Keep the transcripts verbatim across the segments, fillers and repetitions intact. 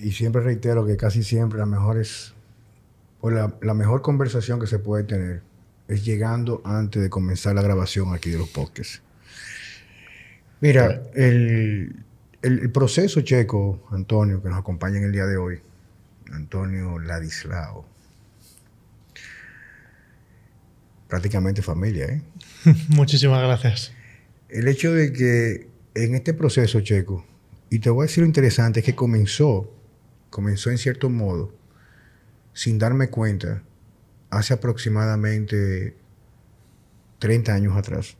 y siempre reitero que casi siempre la mejor, es, o la, la mejor conversación que se puede tener es llegando antes de comenzar la grabación aquí de los podcasts. Mira, el, el, el proceso, Checo, Antonio, que nos acompaña en el día de hoy, Antonio Ladislao, prácticamente familia, ¿eh? Muchísimas gracias. El hecho de que en este proceso, Checo, y te voy a decir lo interesante, es que comenzó, comenzó en cierto modo, sin darme cuenta, hace aproximadamente treinta años atrás.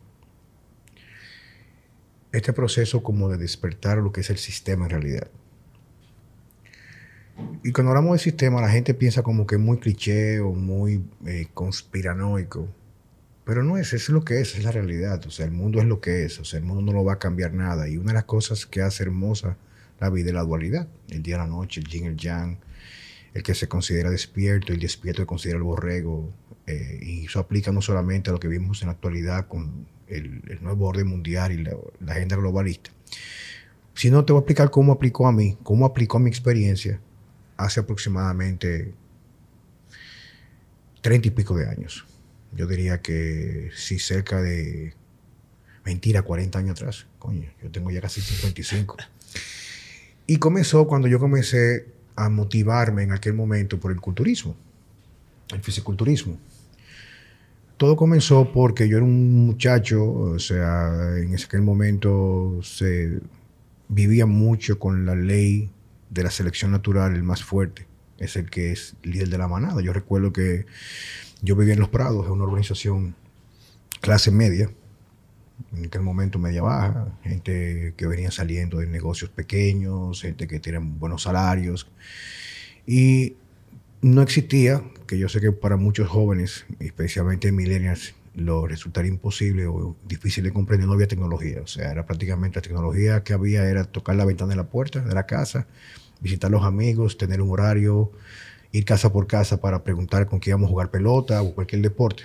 Este proceso como de despertar lo que es el sistema en realidad. Y cuando hablamos del sistema, la gente piensa como que es muy cliché o muy eh, conspiranoico. Pero no es, es lo que es, es la realidad. O sea, el mundo es lo que es. O sea, el mundo no lo va a cambiar nada. Y una de las cosas que hace hermosa la vida es la dualidad. El día a la noche, el yin, el yang, el que se considera despierto, el despierto que considera el borrego. Eh, y eso aplica no solamente a lo que vimos en la actualidad con el, el nuevo orden mundial y la, la agenda globalista. Sino te voy a explicar cómo aplicó a mí, cómo aplicó a mi experiencia hace aproximadamente treinta y pico de años. Yo diría que sí, cerca de... Mentira, cuarenta años atrás. Coño, yo tengo ya casi cincuenta y cinco. Y comenzó cuando yo comencé a motivarme en aquel momento por el culturismo, el fisiculturismo. Todo comenzó porque yo era un muchacho, o sea, en aquel momento se vivía mucho con la ley de la selección natural, el más fuerte es el que es líder de la manada. Yo recuerdo que yo vivía en Los Prados, es una organización clase media, en aquel momento media baja, gente que venía saliendo de negocios pequeños, gente que tenía buenos salarios. Y no existía, que yo sé que para muchos jóvenes, especialmente millennials, lo resultaría imposible o difícil de comprender, no había tecnología. O sea, era prácticamente la tecnología que había era tocar la ventana de la puerta de la casa, visitar a los amigos, tener un horario, ir casa por casa para preguntar con quién íbamos a jugar pelota o cualquier deporte.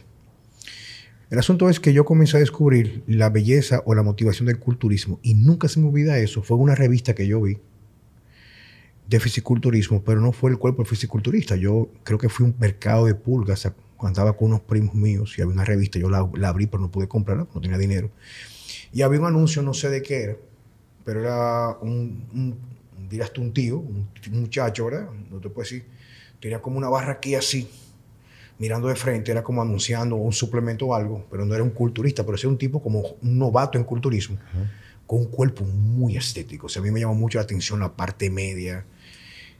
El asunto es que yo comencé a descubrir la belleza o la motivación del culturismo y nunca se me olvida eso. Fue una revista que yo vi de fisiculturismo, pero no fue el cuerpo del fisiculturista. Yo creo que fui a un mercado de pulgas a andaba con unos primos míos y había una revista, yo la, la abrí pero no pude comprarla, no tenía dinero. Y había un anuncio, no sé de qué era, pero era un, un dirás tú, un tío, un, un muchacho, ¿verdad? No te puedo decir, tenía como una barra aquí así, mirando de frente, era como anunciando un suplemento o algo, pero no era un culturista, pero era un tipo como un novato en culturismo, uh-huh, con un cuerpo muy estético. O sea, a mí me llamó mucho la atención la parte media,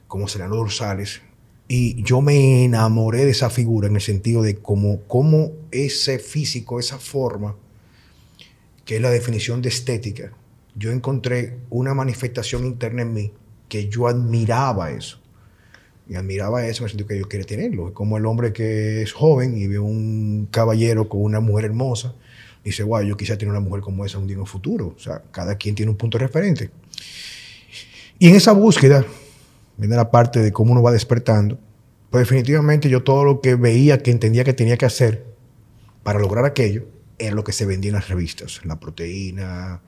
cómo serán los dorsales. Y yo me enamoré de esa figura en el sentido de cómo, cómo ese físico, esa forma, que es la definición de estética, yo encontré una manifestación interna en mí que yo admiraba eso. Y admiraba eso en el sentido que yo quería tenerlo. Como el hombre que es joven y ve un caballero con una mujer hermosa, dice, wow, yo quisiera tener una mujer como esa un día en el futuro. O sea, cada quien tiene un punto de referente. Y en esa búsqueda viene la parte de cómo uno va despertando. Pues definitivamente yo todo lo que veía, que entendía que tenía que hacer para lograr aquello, era lo que se vendía en las revistas. La proteína,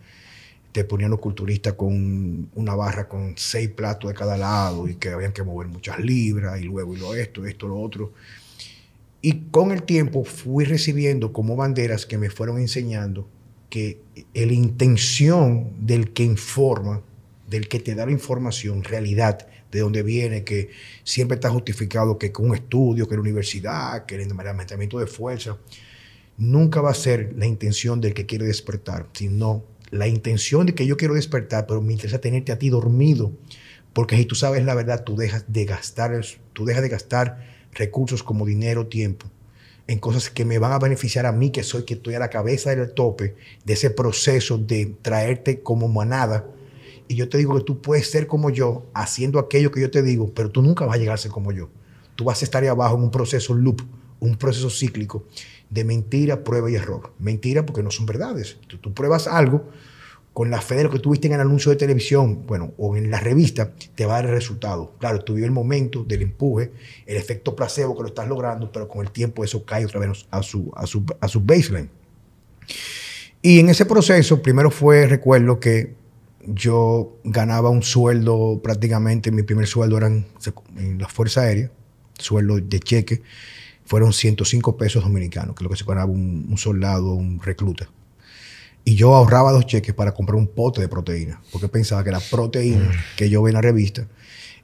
te ponían los culturistas con una barra con seis platos de cada lado y que habían que mover muchas libras y luego y lo esto, esto, lo otro. Y con el tiempo fui recibiendo como banderas que me fueron enseñando que la intención del que informa, del que te da la información, realidad, de dónde viene, que siempre está justificado que con un estudio, que la universidad, que el entrenamiento de fuerza, nunca va a ser la intención del que quiere despertar, sino la intención de que yo quiero despertar, pero me interesa tenerte a ti dormido, porque si tú sabes la verdad, tú dejas de gastar, tú dejas de gastar recursos como dinero, tiempo, en cosas que me van a beneficiar a mí, que soy que estoy a la cabeza del tope de ese proceso de traerte como manada. Y yo te digo que tú puedes ser como yo, haciendo aquello que yo te digo, pero tú nunca vas a llegar a ser como yo. Tú vas a estar ahí abajo en un proceso loop, un proceso cíclico de mentira, prueba y error. Mentira porque no son verdades. Tú, tú pruebas algo con la fe de lo que tuviste en el anuncio de televisión, bueno, o en la revista, te va a dar el resultado. Claro, tú vives el momento del empuje, el efecto placebo que lo estás logrando, pero con el tiempo eso cae otra vez a su, a su, a su baseline. Y en ese proceso, primero fue, recuerdo que yo ganaba un sueldo prácticamente, mi primer sueldo eran en la Fuerza Aérea, sueldo de cheque, fueron ciento cinco pesos dominicanos, que es lo que se ganaba un, un soldado, un recluta. Y yo ahorraba dos cheques para comprar un pote de proteína, porque pensaba que la proteína que yo veía en la revista,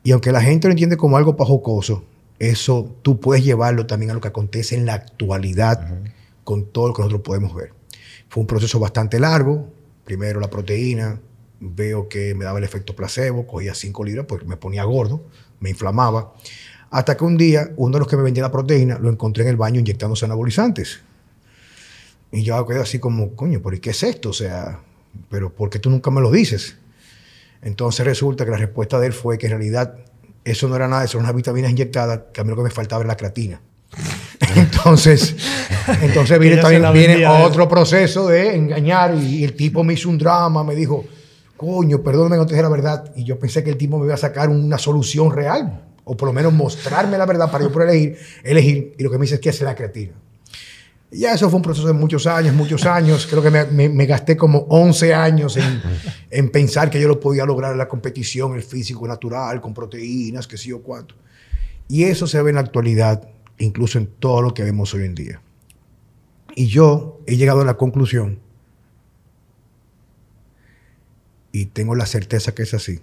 y aunque la gente lo entiende como algo pajocoso, eso tú puedes llevarlo también a lo que acontece en la actualidad, uh-huh, con todo lo que nosotros podemos ver. Fue un proceso bastante largo. Primero la proteína, veo que me daba el efecto placebo, cogía cinco libras porque me ponía gordo, me inflamaba. Hasta que un día, uno de los que me vendía la proteína, lo encontré en el baño inyectándose anabolizantes. Y yo quedé así como, coño, ¿pero qué es esto? O sea, ¿pero por qué tú nunca me lo dices? Entonces resulta que la respuesta de él fue que en realidad eso no era nada, eso eran unas vitaminas inyectadas, que a mí lo que me faltaba era la creatina. Entonces, entonces viene, también, viene otro proceso de engañar, y el tipo me hizo un drama, me dijo, coño, perdóname que no te dije la verdad. Y yo pensé que el tipo me iba a sacar una solución real, o por lo menos mostrarme la verdad para yo poder elegir, elegir. Y lo que me dice es que es la creatina. Y ya eso fue un proceso de muchos años, muchos años. Creo que me, me, me gasté como once años en, en pensar que yo lo podía lograr en la competición, el físico natural, con proteínas, qué sé yo cuánto. Y eso se ve en la actualidad, incluso en todo lo que vemos hoy en día. Y yo he llegado a la conclusión, y tengo la certeza que es así,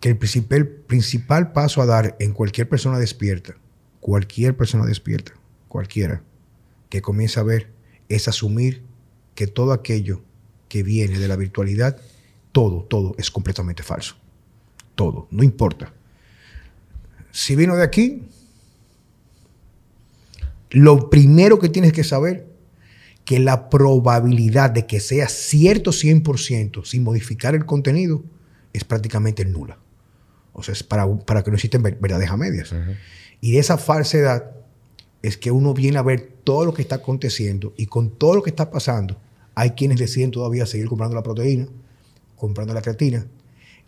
que el principal, principal paso a dar en cualquier persona despierta, cualquier persona despierta, cualquiera que comience a ver, es asumir que todo aquello que viene de la virtualidad, todo, todo es completamente falso. Todo, no importa. Si vino de aquí, lo primero que tienes que saber, que la probabilidad de que sea cierto cien por ciento sin modificar el contenido es prácticamente nula. O sea, es para, para que no existen verdades a medias. Uh-huh. Y de esa falsedad es que uno viene a ver todo lo que está aconteciendo, y con todo lo que está pasando, hay quienes deciden todavía seguir comprando la proteína, comprando la creatina,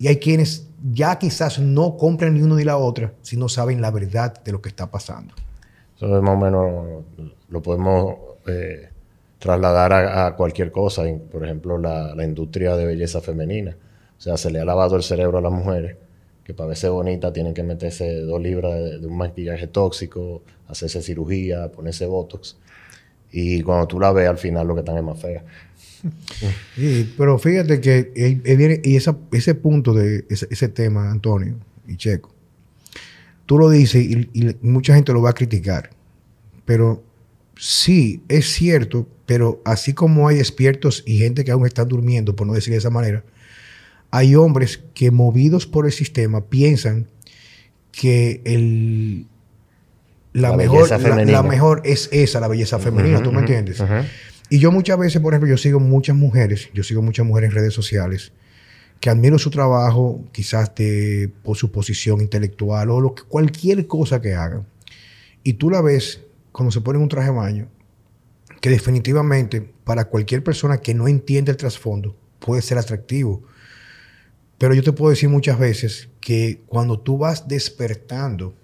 y hay quienes ya quizás no compran ni uno ni la otra, si no saben la verdad de lo que está pasando. Eso es más o menos, lo podemos eh, trasladar a, a cualquier cosa, por ejemplo, la, la industria de belleza femenina. O sea, se le ha lavado el cerebro a las mujeres, que para verse bonita tienen que meterse dos libras de, de un maquillaje tóxico, hacerse cirugía, ponerse botox. Y cuando tú la ves, al final lo que están es más fea. Sí, pero fíjate que y, y esa, ese punto, de ese, ese tema, Antonio y Checo, tú lo dices y, y mucha gente lo va a criticar. Pero sí, es cierto, pero así como hay despiertos y gente que aún está durmiendo, por no decir de esa manera, hay hombres que, movidos por el sistema, piensan que el, la, la, mejor, la, la mejor es esa, la belleza femenina. Uh-huh, ¿tú me uh-huh, entiendes? Uh-huh. Y yo muchas veces, por ejemplo, yo sigo muchas mujeres, yo sigo muchas mujeres en redes sociales que admiro su trabajo, quizás de, por su posición intelectual o lo que, cualquier cosa que hagan. Y tú la ves cuando se ponen un traje de baño, que definitivamente para cualquier persona que no entiende el trasfondo puede ser atractivo. Pero yo te puedo decir muchas veces que cuando tú vas despertando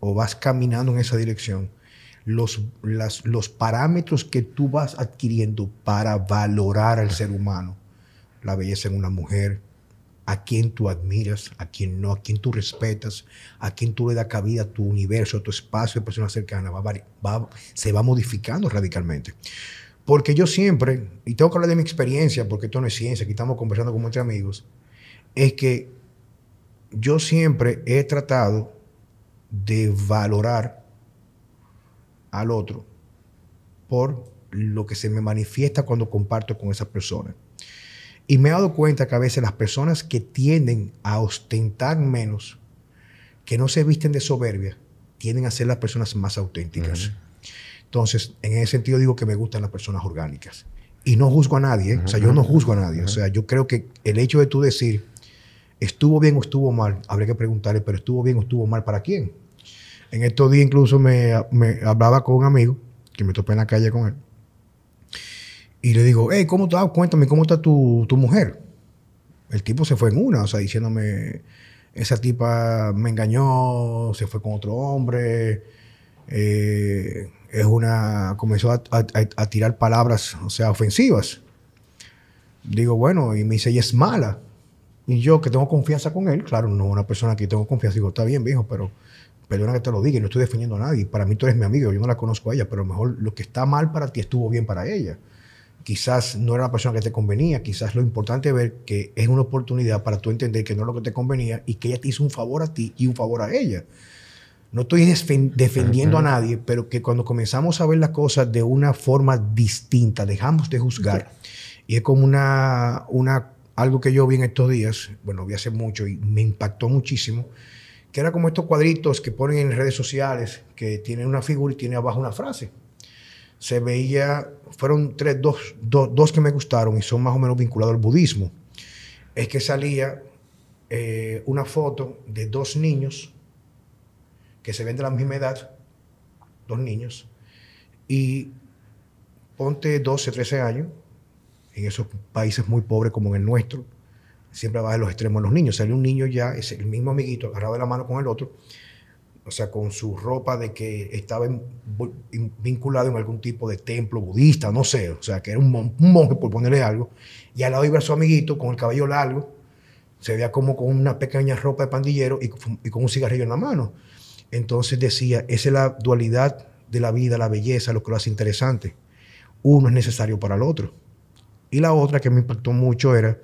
o vas caminando en esa dirección, los, las, los parámetros que tú vas adquiriendo para valorar al ser humano, la belleza en una mujer, a quien tú admiras, a quien no, a quien tú respetas, a quien tú le das cabida a tu universo, a tu espacio de personas cercanas, va, va, se va modificando radicalmente. Porque yo siempre, y tengo que hablar de mi experiencia, porque esto no es ciencia, aquí estamos conversando como entre amigos, es que yo siempre he tratado de valorar al otro por lo que se me manifiesta cuando comparto con esa persona. Y me he dado cuenta que a veces las personas que tienden a ostentar menos, que no se visten de soberbia, tienden a ser las personas más auténticas. Uh-huh. Entonces, en ese sentido digo que me gustan las personas orgánicas. Y no juzgo a nadie, ¿eh? O sea, yo no juzgo a nadie. O sea, yo creo que el hecho de tú decir, estuvo bien o estuvo mal, habría que preguntarle, pero estuvo bien o estuvo mal, ¿para quién? En estos días incluso me, me hablaba con un amigo, que me topé en la calle con él, y le digo, hey, ¿cómo estás? Cuéntame, ¿cómo está tu, tu mujer? El tipo se fue en una, o sea, diciéndome, esa tipa me engañó, se fue con otro hombre, eh... es una... comenzó a, a, a tirar palabras, o sea, ofensivas. digo, bueno, y me dice, ella es mala. Y yo, que tengo confianza con él, claro, no, una persona que tengo confianza, digo, está bien, viejo, pero perdona que te lo diga, y no estoy defendiendo a nadie. Para mí tú eres mi amigo, yo no la conozco a ella, pero a lo mejor lo que está mal para ti estuvo bien para ella. Quizás no era la persona que te convenía, quizás lo importante es ver que es una oportunidad para tú entender que no es lo que te convenía y que ella te hizo un favor a ti y un favor a ella. No estoy defendiendo a nadie, pero que cuando comenzamos a ver las cosas de una forma distinta, dejamos de juzgar. Y es como una, una, algo que yo vi en estos días, bueno, vi hace mucho y me impactó muchísimo, que era como estos cuadritos que ponen en redes sociales, que tienen una figura y tiene abajo una frase. Se veía, fueron tres, dos, dos, dos que me gustaron y son más o menos vinculados al budismo. Es que salía eh, una foto de dos niños que se ven de la misma edad, dos niños, y ponte doce, trece años, en esos países muy pobres como en el nuestro, siempre va de los extremos los niños. Sale un niño ya, es el mismo amiguito, agarrado de la mano con el otro, o sea, con su ropa de que estaba in, in, vinculado en algún tipo de templo budista, no sé, o sea, que era un, mon, un monje, por ponerle algo, y al lado iba su amiguito con el cabello largo, se veía como con una pequeña ropa de pandillero y, y con un cigarrillo en la mano. Entonces decía, esa es la dualidad de la vida, la belleza, lo que lo hace interesante. Uno es necesario para el otro. Y la otra que me impactó mucho era,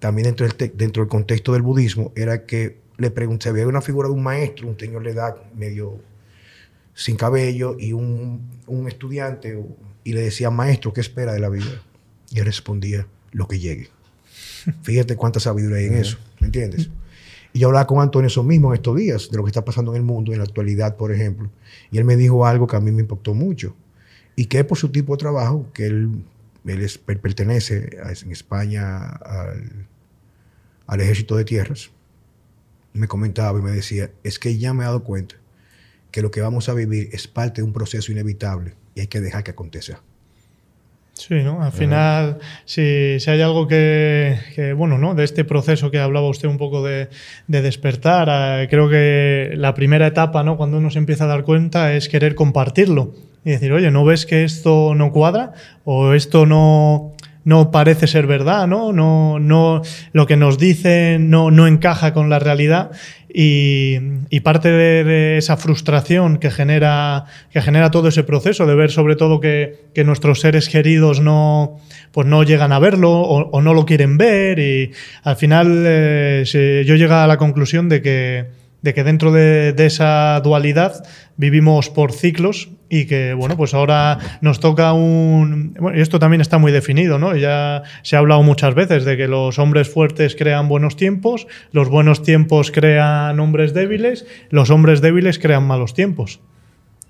también dentro del, dentro del contexto del budismo, era que le pregunté, veía una figura de un maestro, un señor de edad medio sin cabello, y un, un estudiante, y le decía, maestro, ¿qué espera de la vida? Y él respondía, lo que llegue. Fíjate cuánta sabiduría hay en eso, ¿me entiendes? Y yo hablaba con Antonio eso mismo en estos días, de lo que está pasando en el mundo, en la actualidad, por ejemplo. Y él me dijo algo que a mí me impactó mucho. Y que por su tipo de trabajo, que él, él, es, él pertenece a, en España al, al Ejército de Tierras, me comentaba y me decía, es que ya me he dado cuenta que lo que vamos a vivir es parte de un proceso inevitable y hay que dejar que acontezca. Sí, ¿no? Al final, si, si hay algo que, que, bueno, ¿no? De este proceso que hablaba usted un poco de, de despertar, eh, creo que la primera etapa, ¿no? Cuando uno se empieza a dar cuenta es querer compartirlo y decir, oye, ¿no ves que esto no cuadra? O esto no, no parece ser verdad, ¿no? No, no, lo que nos dicen no, no encaja con la realidad. Y, y parte de, de esa frustración que genera, que genera todo ese proceso de ver sobre todo que, que nuestros seres queridos no, pues no llegan a verlo o, o no lo quieren ver y al final eh, se, yo llego a la conclusión de que, de que dentro de, de esa dualidad vivimos por ciclos y que bueno, pues ahora nos toca un... Bueno, y esto también está muy definido, ¿no? Ya se ha hablado muchas veces de que los hombres fuertes crean buenos tiempos, los buenos tiempos crean hombres débiles, los hombres débiles crean malos tiempos.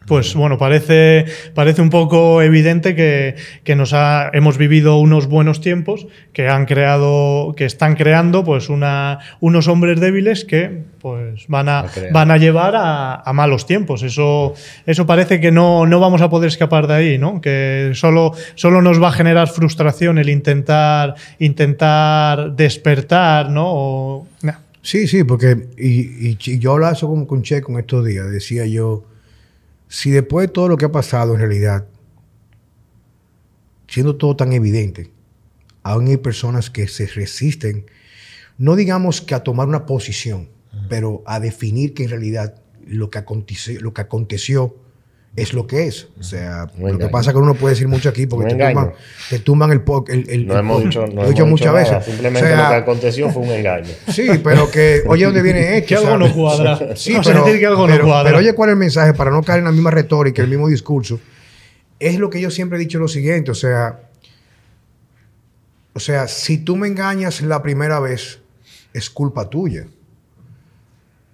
Pues bueno, parece, parece un poco evidente que, que nos ha, hemos vivido unos buenos tiempos que han creado, que están creando pues una, unos hombres débiles que pues van a, van a llevar a, a malos tiempos. Eso, eso parece que no, no vamos a poder escapar de ahí, ¿no? Que solo, solo nos va a generar frustración el intentar, intentar despertar, ¿no? O, nah. Sí, sí, porque y, y, y yo hablaba eso con, con Checo en estos días, decía yo, si después de todo lo que ha pasado en realidad, siendo todo tan evidente, aún hay personas que se resisten, no digamos que a tomar una posición, uh-huh, pero a definir que en realidad lo que aconteció, lo que aconteció es lo que es. O sea, no lo engaño. Que pasa que uno puede decir mucho aquí porque no te, tumban, te tumban el... el, el no el, hemos dicho, no lo he dicho muchas veces. Nada. Simplemente o sea, lo que aconteció fue un engaño. Sí, pero que... Oye, ¿dónde viene esto? Que algo no cuadra. Sí, no, pero, que algo pero, no cuadra. Pero oye, ¿cuál es el mensaje? Para no caer en la misma retórica, el mismo discurso. Es lo que yo siempre he dicho lo siguiente. O sea, o sea, si tú me engañas la primera vez, es culpa tuya.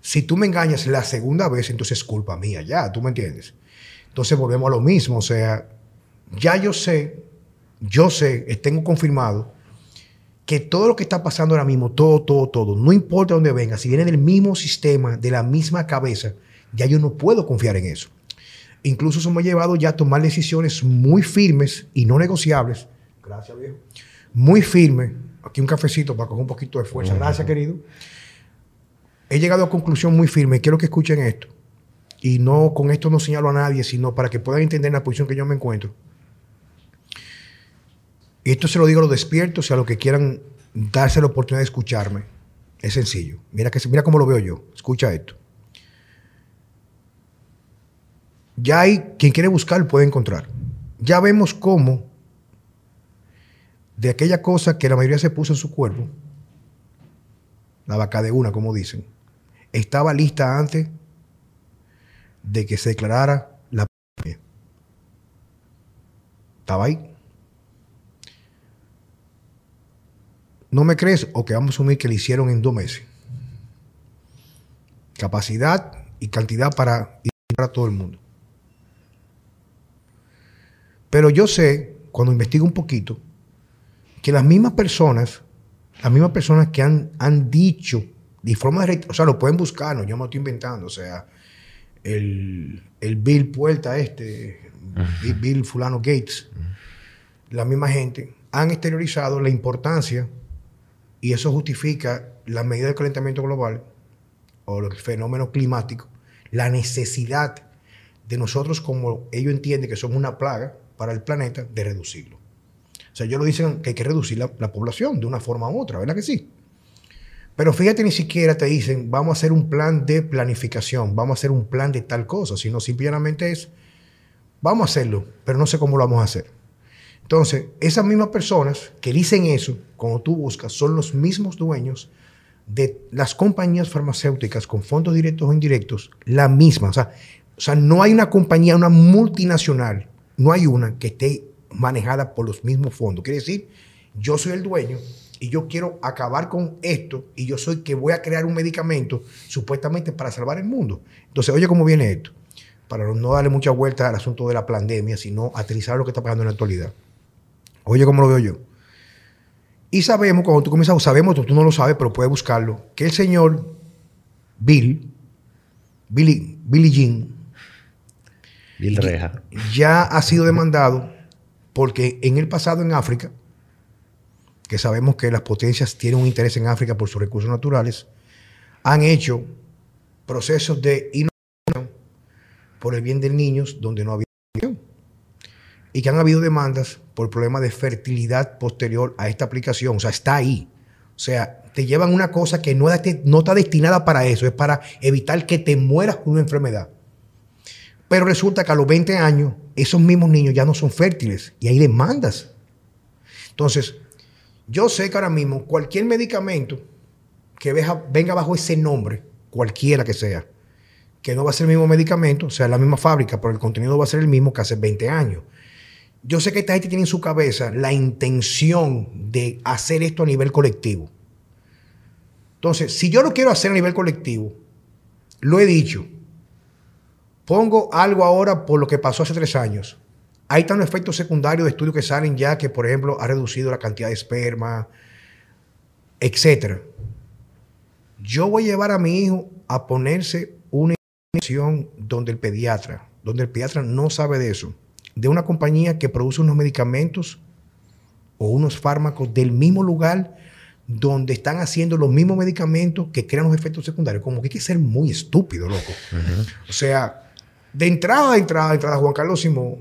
Si tú me engañas la segunda vez, entonces es culpa mía ya. ¿Tú me entiendes? Entonces volvemos a lo mismo, o sea, ya yo sé, yo sé, tengo confirmado que todo lo que está pasando ahora mismo, todo, todo, todo, no importa dónde venga, si viene del mismo sistema, de la misma cabeza, ya yo no puedo confiar en eso. Incluso eso me ha llevado ya a tomar decisiones muy firmes y no negociables. Gracias, viejo. Muy firmes. Aquí un cafecito para coger un poquito de fuerza. Gracias, querido. He llegado a conclusión muy firme. Quiero que escuchen esto. Y no, con esto no señalo a nadie, sino para que puedan entender la posición que yo me encuentro. Y esto se lo digo a los despiertos y a los que quieran darse la oportunidad de escucharme. Es sencillo. Mira, que, mira cómo lo veo yo. Escucha esto. Ya hay quien quiere buscar, puede encontrar. Ya vemos cómo de aquella cosa que la mayoría se puso en su cuerpo, la vaca de una, como dicen, estaba lista antes de que se declarara la pandemia. Estaba ahí. ¿No me crees? Ok, vamos a asumir que le hicieron en dos meses. Capacidad y cantidad para ir a todo el mundo. Pero yo sé, cuando investigo un poquito, que las mismas personas, las mismas personas que han, han dicho, de forma directa, o sea, lo pueden buscar, no, yo me lo estoy inventando, o sea, el, el Bill Puerta este, Bill, Bill Fulano Gates, la misma gente, han exteriorizado la importancia, y eso justifica la medida del calentamiento global, o el fenómeno climático, la necesidad de nosotros, como ellos entienden que somos una plaga para el planeta, de reducirlo. O sea, ellos lo dicen que hay que reducir la, la población de una forma u otra, ¿verdad que sí? Pero fíjate, ni siquiera te dicen, vamos a hacer un plan de planificación, vamos a hacer un plan de tal cosa, sino simplemente es, vamos a hacerlo, pero no sé cómo lo vamos a hacer. Entonces, esas mismas personas que dicen eso, cuando tú buscas, son los mismos dueños de las compañías farmacéuticas con fondos directos o indirectos, la misma. O sea, o sea no hay una compañía, una multinacional, no hay una que esté manejada por los mismos fondos. Quiere decir, yo soy el dueño y yo quiero acabar con esto y yo soy que voy a crear un medicamento supuestamente para salvar el mundo. Entonces, oye cómo viene esto. Para no darle mucha vuelta al asunto de la pandemia, sino aterrizar lo que está pasando en la actualidad. Oye cómo lo veo yo. Y sabemos, cuando tú comienzas, sabemos, tú no lo sabes, pero puedes buscarlo, que el señor Bill, Billy, Billy Jean, Bill Reja, ya ha sido demandado. Porque en el pasado en África, que sabemos que las potencias tienen un interés en África por sus recursos naturales, han hecho procesos de innovación por el bien de niños donde no había innovación. Y que han habido demandas por problemas de fertilidad posterior a esta aplicación. O sea, está ahí. O sea, te llevan una cosa que no, no está destinada para eso. Es para evitar que te mueras con una enfermedad. Pero resulta que a los veinte años, esos mismos niños ya no son fértiles y hay demandas. Entonces, yo sé que ahora mismo cualquier medicamento que veja, venga bajo ese nombre, cualquiera que sea, que no va a ser el mismo medicamento, o sea, la misma fábrica, pero el contenido va a ser el mismo que hace veinte años. Yo sé que esta gente tiene en su cabeza la intención de hacer esto a nivel colectivo. Entonces, si yo lo quiero hacer a nivel colectivo, lo he dicho, pongo algo ahora por lo que pasó hace tres años. Ahí están los efectos secundarios de estudios que salen ya que, por ejemplo, ha reducido la cantidad de esperma, etcétera. Yo voy a llevar a mi hijo a ponerse una inyección donde el pediatra, donde el pediatra no sabe de eso, de una compañía que produce unos medicamentos o unos fármacos del mismo lugar donde están haciendo los mismos medicamentos que crean los efectos secundarios. Como que hay que ser muy estúpido, loco. Uh-huh. O sea, De entrada, de entrada, de entrada, Juan Carlos Simó,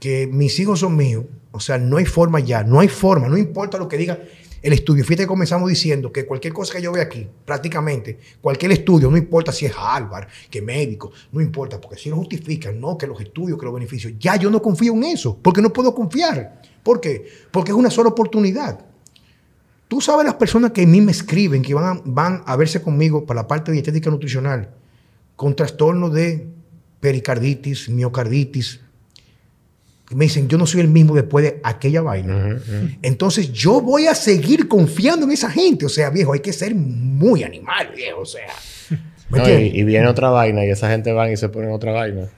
que mis hijos son míos. O sea, no hay forma ya, no hay forma, no importa lo que diga el estudio. Fíjate, comenzamos diciendo que cualquier cosa que yo vea aquí, prácticamente, cualquier estudio, no importa si es Harvard, que médico, no importa, porque si no justifican, no, que los estudios, que los beneficios, ya yo no confío en eso, porque no puedo confiar. ¿Por qué? Porque es una sola oportunidad. Tú sabes las personas que a mí me escriben, que van a, van a verse conmigo para la parte de dietética nutricional, con trastorno de pericarditis, miocarditis. Me dicen, yo no soy el mismo después de aquella vaina. Uh-huh, uh-huh. Entonces, yo voy a seguir confiando en esa gente. O sea, viejo, hay que ser muy animal, viejo. O sea, ¿me no, y, y viene otra vaina y esa gente van y se ponen otra vaina.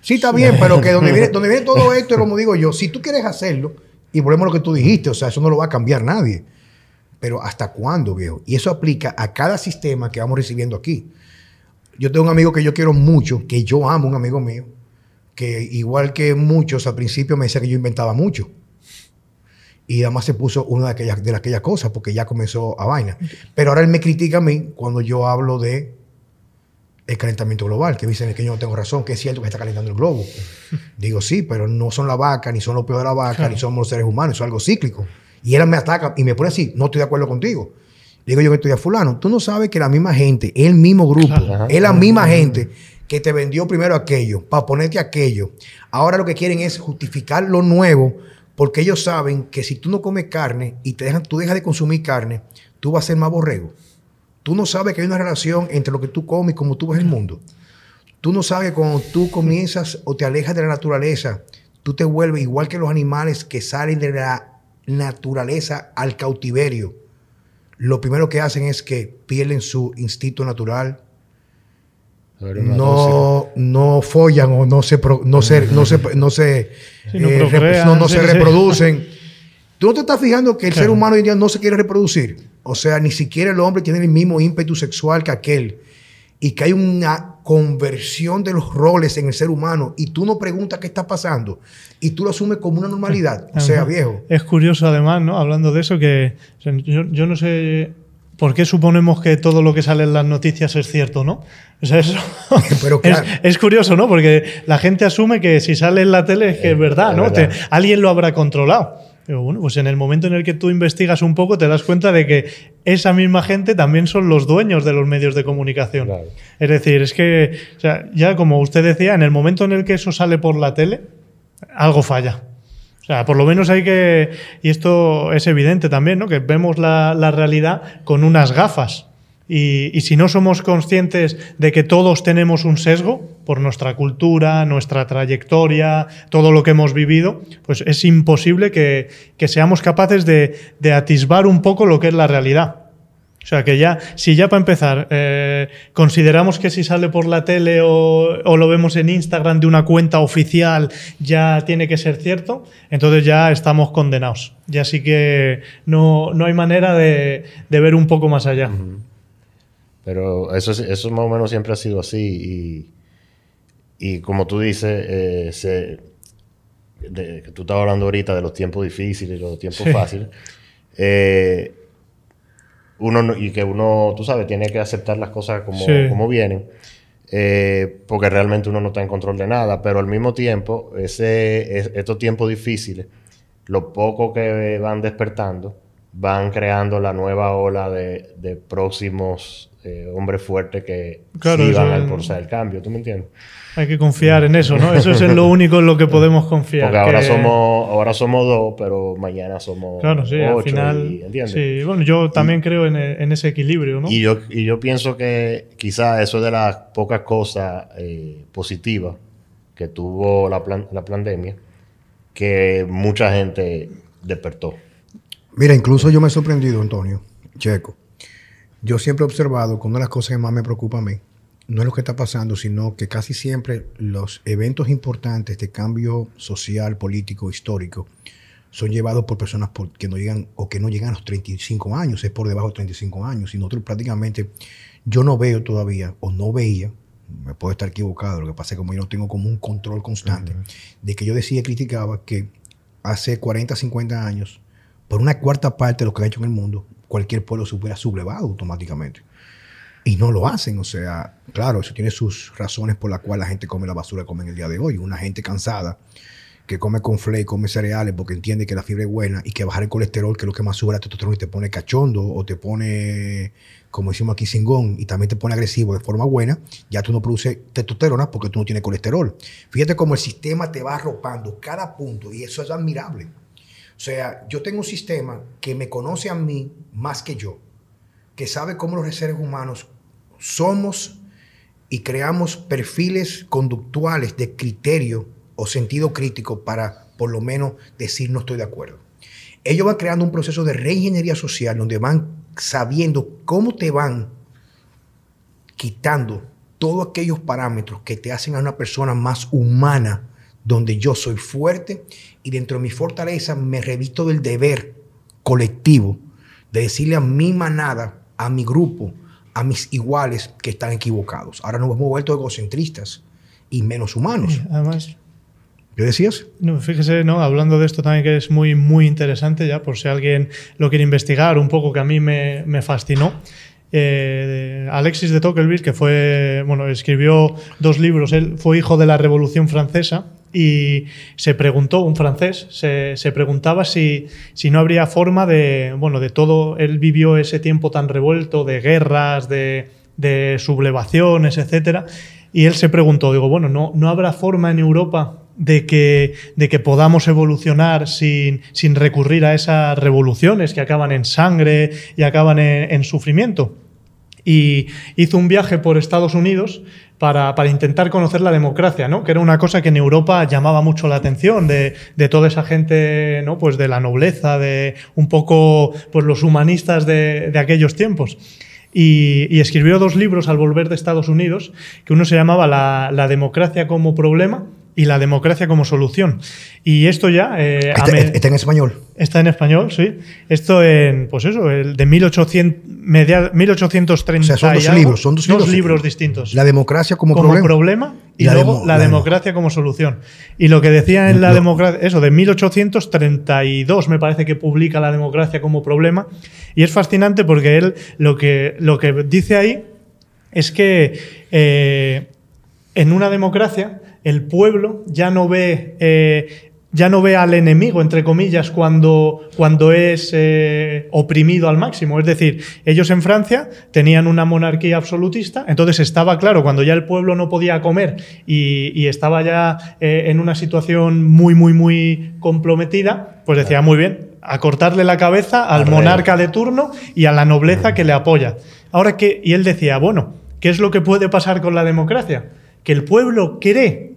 Sí, está bien, pero que donde viene, donde viene todo esto, como digo yo, si tú quieres hacerlo, y volvemos a lo que tú dijiste, o sea, eso no lo va a cambiar nadie. Pero ¿hasta cuándo, viejo? Y eso aplica a cada sistema que vamos recibiendo aquí. Yo tengo un amigo que yo quiero mucho, que yo amo, un amigo mío, que igual que muchos al principio me decía que yo inventaba mucho. Y además se puso una de aquellas, de aquellas cosas porque ya comenzó a vaina. Pero ahora él me critica a mí cuando yo hablo de el calentamiento global, que dicen que yo no tengo razón, que es cierto que está calentando el globo. Digo, sí, pero no son la vaca, ni son los peores de la vaca, claro, ni somos los seres humanos, eso es algo cíclico. Y él me ataca y me pone así, no estoy de acuerdo contigo. Digo yo que estoy a fulano. Tú no sabes que la misma gente, el mismo grupo, claro, es la misma claro. gente que te vendió primero aquello, para ponerte aquello. Ahora lo que quieren es justificar lo nuevo, porque ellos saben que si tú no comes carne y te dejan, tú dejas de consumir carne, tú vas a ser más borrego. Tú no sabes que hay una relación entre lo que tú comes y cómo tú ves el mundo. Tú no sabes que cuando tú comienzas o te alejas de la naturaleza, tú te vuelves igual que los animales que salen de la naturaleza al cautiverio. Lo primero que hacen es que pierden su instinto natural. No, no follan o no se reproducen. Tú no te estás fijando que el claro. ser humano hoy en día no se quiere reproducir. O sea, ni siquiera el hombre tiene el mismo ímpetu sexual que aquel. Y que hay una conversión de los roles en el ser humano. Y tú no preguntas qué está pasando. Y tú lo asumes como una normalidad. O sea, viejo. Es curioso además, ¿no? Hablando de eso, que o sea, yo, yo no sé... ¿Por qué suponemos que todo lo que sale en las noticias es cierto, no? O sea, eso pero claro. es, es curioso, ¿no? Porque la gente asume que si sale en la tele es que eh, es verdad, ¿no? Es verdad. Te, alguien lo habrá controlado. Pero bueno, pues en el momento en el que tú investigas un poco te das cuenta de que esa misma gente también son los dueños de los medios de comunicación. Claro. Es decir, es que o sea, ya como usted decía, en el momento en el que eso sale por la tele, algo falla. O sea, por lo menos hay que... Y esto es evidente también, ¿no? Que vemos la, la realidad con unas gafas. Y, y si no somos conscientes de que todos tenemos un sesgo por nuestra cultura, nuestra trayectoria, todo lo que hemos vivido, pues es imposible que, que seamos capaces de, de atisbar un poco lo que es la realidad. O sea, que ya, si ya para empezar, eh, consideramos que si sale por la tele o, o lo vemos en Instagram de una cuenta oficial ya tiene que ser cierto, entonces ya estamos condenados. Ya sí que no, no hay manera de, de ver un poco más allá. Pero eso, eso más o menos siempre ha sido así. Y, y como tú dices, eh, se, de, tú estabas hablando ahorita de los tiempos difíciles y los tiempos sí. fáciles. Eh, Uno, y que uno, tú sabes, tiene que aceptar las cosas como, sí. como vienen, eh, porque realmente uno no está en control de nada, pero al mismo tiempo, ese, es, estos tiempos difíciles, lo poco que van despertando, van creando la nueva ola de, de próximos eh, hombres fuertes que claro, sí van eso, a impulsar el cambio, ¿tú me entiendes? Hay que confiar en eso, ¿no? Eso es lo único en lo que podemos confiar. Porque ahora, que... somos, ahora somos dos, pero mañana somos claro, sí, ocho. Al final, y, ¿entiendes? Sí, bueno, yo también y, creo en, en ese equilibrio, ¿no? Y yo, y yo pienso que quizás eso es de las pocas cosas eh, positivas que tuvo la, plan, la pandemia, que mucha gente despertó. Mira, incluso yo me he sorprendido, Antonio, Checo. Yo siempre he observado que una de las cosas que más me preocupa a mí no es lo que está pasando, sino que casi siempre los eventos importantes de cambio social, político, histórico, son llevados por personas por, que no llegan o que no llegan a los treinta y cinco años, es por debajo de treinta y cinco años. Y nosotros prácticamente, yo no veo todavía, o no veía, me puedo estar equivocado, lo que pasa es que como yo no tengo como un control constante, uh-huh. de que yo decía, criticaba que hace cuarenta, cincuenta años, por una cuarta parte de lo que ha hecho en el mundo, cualquier pueblo se hubiera sublevado automáticamente. Y no lo hacen, o sea, claro, eso tiene sus razones por las cuales la gente come la basura que come en el día de hoy. Una gente cansada que come conflé, come cereales porque entiende que la fibra es buena y que bajar el colesterol, que es lo que más sube la testosterona y te pone cachondo o te pone, como decimos aquí, cingón y también te pone agresivo de forma buena, ya tú no produces testosterona porque tú no tienes colesterol. Fíjate cómo el sistema te va arropando cada punto y eso es admirable. O sea, yo tengo un sistema que me conoce a mí más que yo, que sabe cómo los seres humanos somos y creamos perfiles conductuales de criterio o sentido crítico para, por lo menos, decir no estoy de acuerdo. Ellos van creando un proceso de reingeniería social donde van sabiendo cómo te van quitando todos aquellos parámetros que te hacen a una persona más humana, donde yo soy fuerte y dentro de mi fortaleza me revisto del deber colectivo de decirle a mi manada, a mi grupo, a mis iguales que están equivocados. Ahora nos hemos vuelto egocentristas y menos humanos. Además, ¿qué decías? No, fíjese, no, hablando de esto también que es muy, muy interesante, ya por si alguien lo quiere investigar, un poco que a mí me, me fascinó. Eh, Alexis de Tocqueville, que fue, bueno, escribió dos libros. Él fue hijo de la Revolución Francesa y se preguntó, un francés, se, se preguntaba si, si no habría forma de, bueno, de todo. Él vivió ese tiempo tan revuelto de guerras, de, de sublevaciones, etcétera. Y él se preguntó, digo, bueno, ¿no, no habrá forma en Europa de que, de que podamos evolucionar sin, sin recurrir a esas revoluciones que acaban en sangre y acaban en, en sufrimiento? Y hizo un viaje por Estados Unidos para, para intentar conocer la democracia, ¿no? Que era una cosa que en Europa llamaba mucho la atención de, de toda esa gente, ¿no? Pues de la nobleza, de un poco pues los humanistas de, de aquellos tiempos. Y, y escribió dos libros al volver de Estados Unidos, que uno se llamaba La, la democracia como problema y La democracia como solución. Y esto ya... Eh, está, me... está en español. Está en español, sí. Esto en, pues eso, el de mil ochocientos treinta. O sea, son dos algo, libros. Son dos, dos libros, libros distintos. La democracia como, como problema. problema y, y la luego demo, la, la democracia demo. como solución. Y lo que decía en La no. democracia... Eso, de mil ochocientos treinta y dos me parece que publica La democracia como problema. Y es fascinante porque él lo que, lo que dice ahí es que eh, en una democracia... El pueblo ya no ve, eh, ya no ve al enemigo, entre comillas, cuando, cuando es eh, oprimido al máximo. Es decir, ellos en Francia tenían una monarquía absolutista, entonces estaba claro, cuando ya el pueblo no podía comer y, y estaba ya eh, en una situación muy, muy, muy comprometida, pues decía, muy bien, a cortarle la cabeza al monarca de turno y a la nobleza que le apoya. Ahora que, y él decía, bueno, ¿qué es lo que puede pasar con la democracia? Que el pueblo cree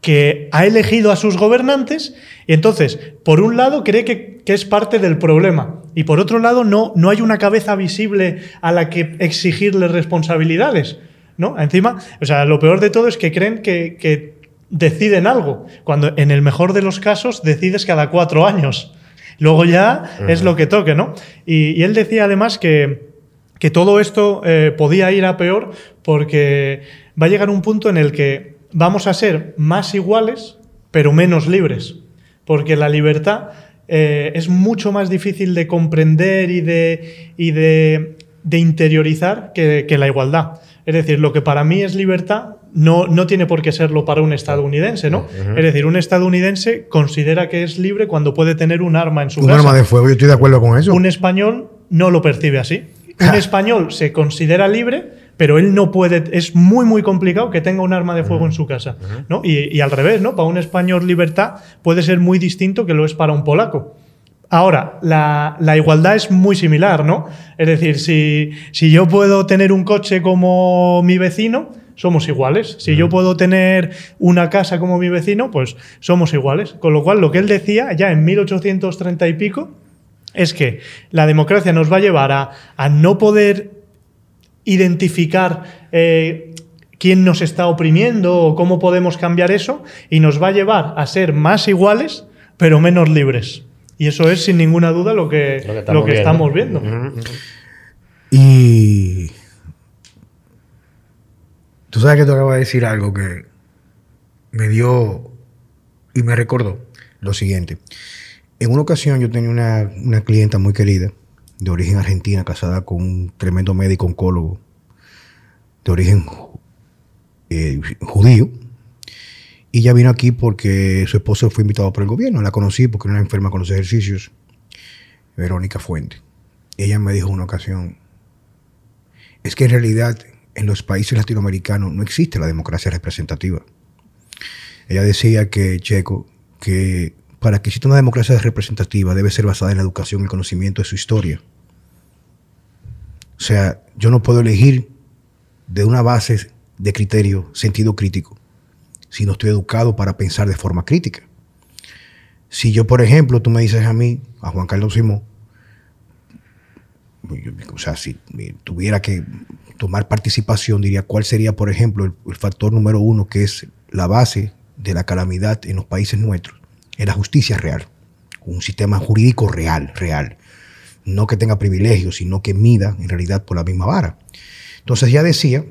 que ha elegido a sus gobernantes y entonces, por un lado, cree que, que es parte del problema y por otro lado, no, no hay una cabeza visible a la que exigirle responsabilidades, ¿no? Encima, o sea, lo peor de todo es que creen que, que deciden algo, cuando en el mejor de los casos decides cada cuatro años. Luego ya [S2] Uh-huh. [S1] Es lo que toque, ¿no? Y, y él decía además que, que todo esto eh, podía ir a peor porque va a llegar un punto en el que vamos a ser más iguales, pero menos libres, porque la libertad eh, es mucho más difícil de comprender y de, y de, de interiorizar que, que la igualdad. Es decir, lo que para mí es libertad no, no tiene por qué serlo para un estadounidense, ¿no? Uh-huh. Es decir, un estadounidense considera que es libre cuando puede tener un arma en su casa. Un arma de fuego, yo estoy de acuerdo con eso. Un español no lo percibe así. Un español se considera libre, pero él no puede, es muy, muy complicado que tenga un arma de fuego en su casa, ¿no? Y, y al revés, ¿no? Para un español libertad puede ser muy distinto que lo es para un polaco. Ahora, la, la igualdad es muy similar, ¿no? Es decir, si, si yo puedo tener un coche como mi vecino, somos iguales. Si yo puedo tener una casa como mi vecino, pues somos iguales. Con lo cual, lo que él decía ya en mil ochocientos treinta y pico es que la democracia nos va a llevar a, a no poder identificar eh, quién nos está oprimiendo o cómo podemos cambiar eso, y nos va a llevar a ser más iguales, pero menos libres. Y eso es, sin ninguna duda, lo que, lo que estamos, lo que estamos viendo. viendo. Y tú sabes que te acabo de decir algo que me dio y me recordó lo siguiente. En una ocasión yo tenía una, una clienta muy querida, de origen argentina, casada con un tremendo médico oncólogo de origen eh, judío. Y ella vino aquí porque su esposo fue invitado por el gobierno. La conocí porque era una enferma con los ejercicios, Verónica Fuente. Ella me dijo en una ocasión, es que en realidad en los países latinoamericanos no existe la democracia representativa. Ella decía que, Checo, que para que exista una democracia representativa debe ser basada en la educación y el conocimiento de su historia. O sea, yo no puedo elegir de una base de criterio, sentido crítico, si no estoy educado para pensar de forma crítica. Si yo, por ejemplo, tú me dices a mí, a Juan Carlos Simó, o sea, si tuviera que tomar participación, diría cuál sería, por ejemplo, el, el factor número uno, que es la base de la calamidad en los países nuestros. Es la justicia real, un sistema jurídico real, real. No que tenga privilegios, sino que mida en realidad por la misma vara. Entonces ya decía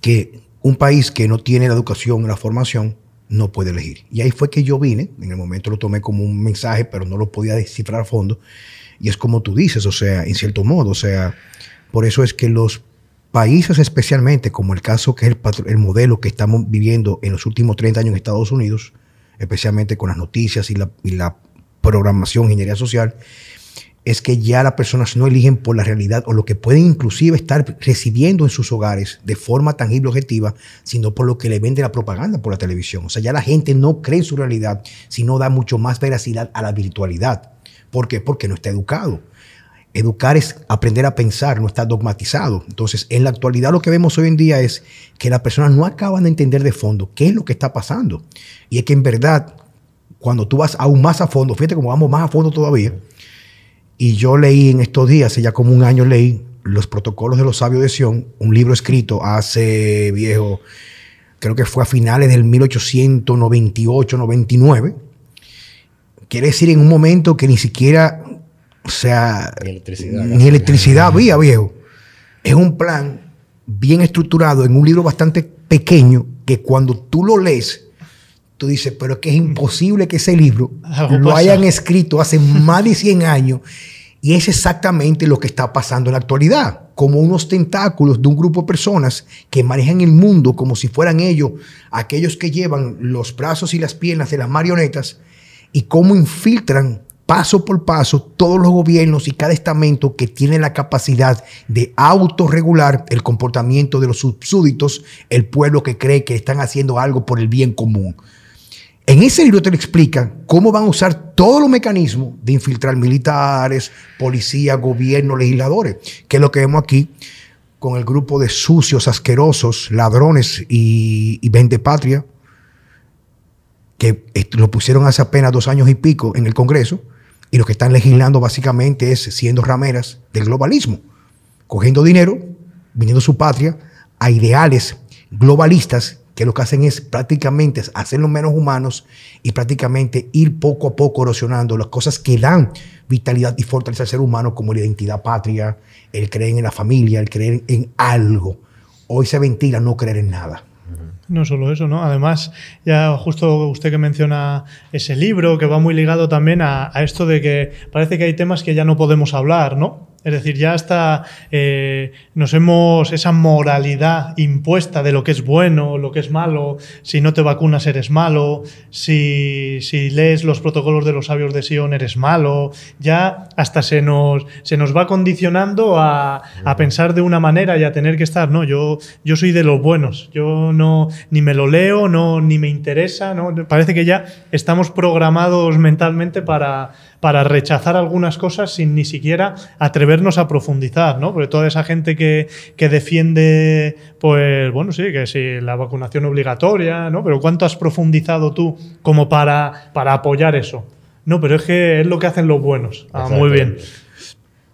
que un país que no tiene la educación, la formación, no puede elegir. Y ahí fue que yo vine, en el momento lo tomé como un mensaje, pero no lo podía descifrar a fondo. Y es como tú dices, o sea, en cierto modo, o sea, Por eso es que los países, especialmente, como el caso que es el, el modelo que estamos viviendo en los últimos treinta años en Estados Unidos, especialmente con las noticias y la, y la programación, ingeniería social, es que ya las personas no eligen por la realidad o lo que pueden inclusive estar recibiendo en sus hogares de forma tangible, objetiva, sino por lo que le vende la propaganda por la televisión. O sea, ya la gente no cree en su realidad, sino da mucho más veracidad a la virtualidad. ¿Por qué? Porque no está educado. Educar es aprender a pensar, no está dogmatizado. Entonces, en la actualidad lo que vemos hoy en día es que las personas no acaban de entender de fondo qué es lo que está pasando. Y es que en verdad, cuando tú vas aún más a fondo, fíjate cómo vamos más a fondo todavía, y yo leí en estos días, hace ya como un año leí, Los Protocolos de los Sabios de Sión, un libro escrito hace viejo, creo que fue a finales del mil ochocientos noventa y ocho, noventa y nueve. Quiere decir en un momento que ni siquiera, o sea, ni electricidad, ni electricidad había, viejo. Es un plan bien estructurado en un libro bastante pequeño que cuando tú lo lees, tú dices, pero es que es imposible que ese libro lo hayan escrito hace más de cien años. Y es exactamente lo que está pasando en la actualidad. Como unos tentáculos de un grupo de personas que manejan el mundo como si fueran ellos, aquellos que llevan los brazos y las piernas de las marionetas, y cómo infiltran paso por paso todos los gobiernos y cada estamento que tiene la capacidad de autorregular el comportamiento de los súbditos, el pueblo que cree que están haciendo algo por el bien común. En ese libro te lo explican cómo van a usar todos los mecanismos de infiltrar militares, policía, gobierno, legisladores, que es lo que vemos aquí con el grupo de sucios, asquerosos, ladrones y, y vendepatria, que lo pusieron hace apenas dos años y pico en el Congreso, y lo que están legislando básicamente es siendo rameras del globalismo, cogiendo dinero, viniendo a su patria, a ideales globalistas, que lo que hacen es prácticamente hacerlos menos humanos y prácticamente ir poco a poco erosionando las cosas que dan vitalidad y fortaleza al ser humano, como la identidad patria, el creer en la familia, el creer en algo. Hoy se ventila no creer en nada. No solo eso, ¿no? Además, ya justo usted que menciona ese libro, que va muy ligado también a, a esto de que parece que hay temas que ya no podemos hablar, ¿no? Es decir, ya hasta eh, nos hemos... Esa moralidad impuesta de lo que es bueno, lo que es malo, si no te vacunas eres malo, si, si lees los protocolos de los sabios de Sión eres malo, ya hasta se nos, se nos va condicionando a, a pensar de una manera y a tener que estar, no, yo, yo soy de los buenos, yo no ni me lo leo, no, ni me interesa, ¿no? Parece que ya estamos programados mentalmente para... para rechazar algunas cosas sin ni siquiera atrevernos a profundizar, ¿no? Porque toda esa gente que, que defiende, pues bueno, sí, que sí, la vacunación obligatoria, ¿no? Pero ¿cuánto has profundizado tú como para, para apoyar eso? No, pero es que es lo que hacen los buenos. Ah, muy bien.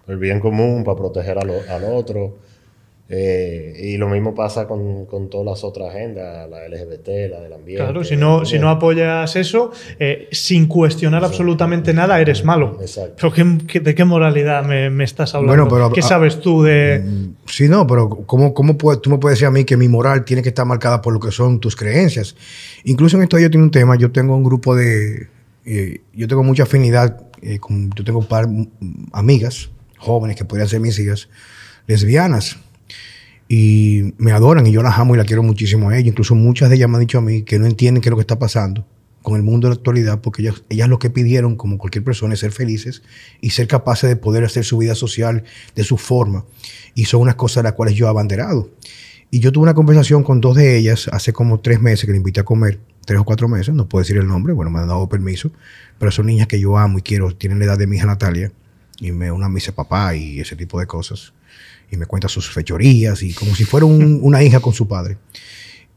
El bien común para proteger a lo, al otro. Eh, y lo mismo pasa con, con todas las otras agendas, la L G B T, la del ambiente. Claro, si no, si no apoyas eso, eh, sin cuestionar exacto, absolutamente nada, eres malo. Exacto. Pero ¿qué, qué, ¿de qué moralidad me, me estás hablando? Bueno, pero, ¿qué a, sabes tú de...? Sí, no, pero ¿cómo, cómo puedes, tú me puedes decir a mí que mi moral tiene que estar marcada por lo que son tus creencias? Incluso en esto yo tengo un tema, yo tengo un grupo de... Eh, yo tengo mucha afinidad, eh, con, yo tengo un par amigas jóvenes que podrían ser mis hijas, lesbianas. Y me adoran y yo las amo y las quiero muchísimo a ellas. Incluso muchas de ellas me han dicho a mí que no entienden qué es lo que está pasando con el mundo de la actualidad, porque ellas, ellas lo que pidieron, como cualquier persona, es ser felices y ser capaces de poder hacer su vida social de su forma. Y son unas cosas de las cuales yo he abanderado. Y yo tuve una conversación con dos de ellas hace como tres meses que le invité a comer, tres o cuatro meses, no puedo decir el nombre, bueno, me han dado permiso, pero son niñas que yo amo y quiero, tienen la edad de mi hija Natalia, y me, una me dice papá y ese tipo de cosas. Y me cuenta sus fechorías, y como si fuera un, una hija con su padre.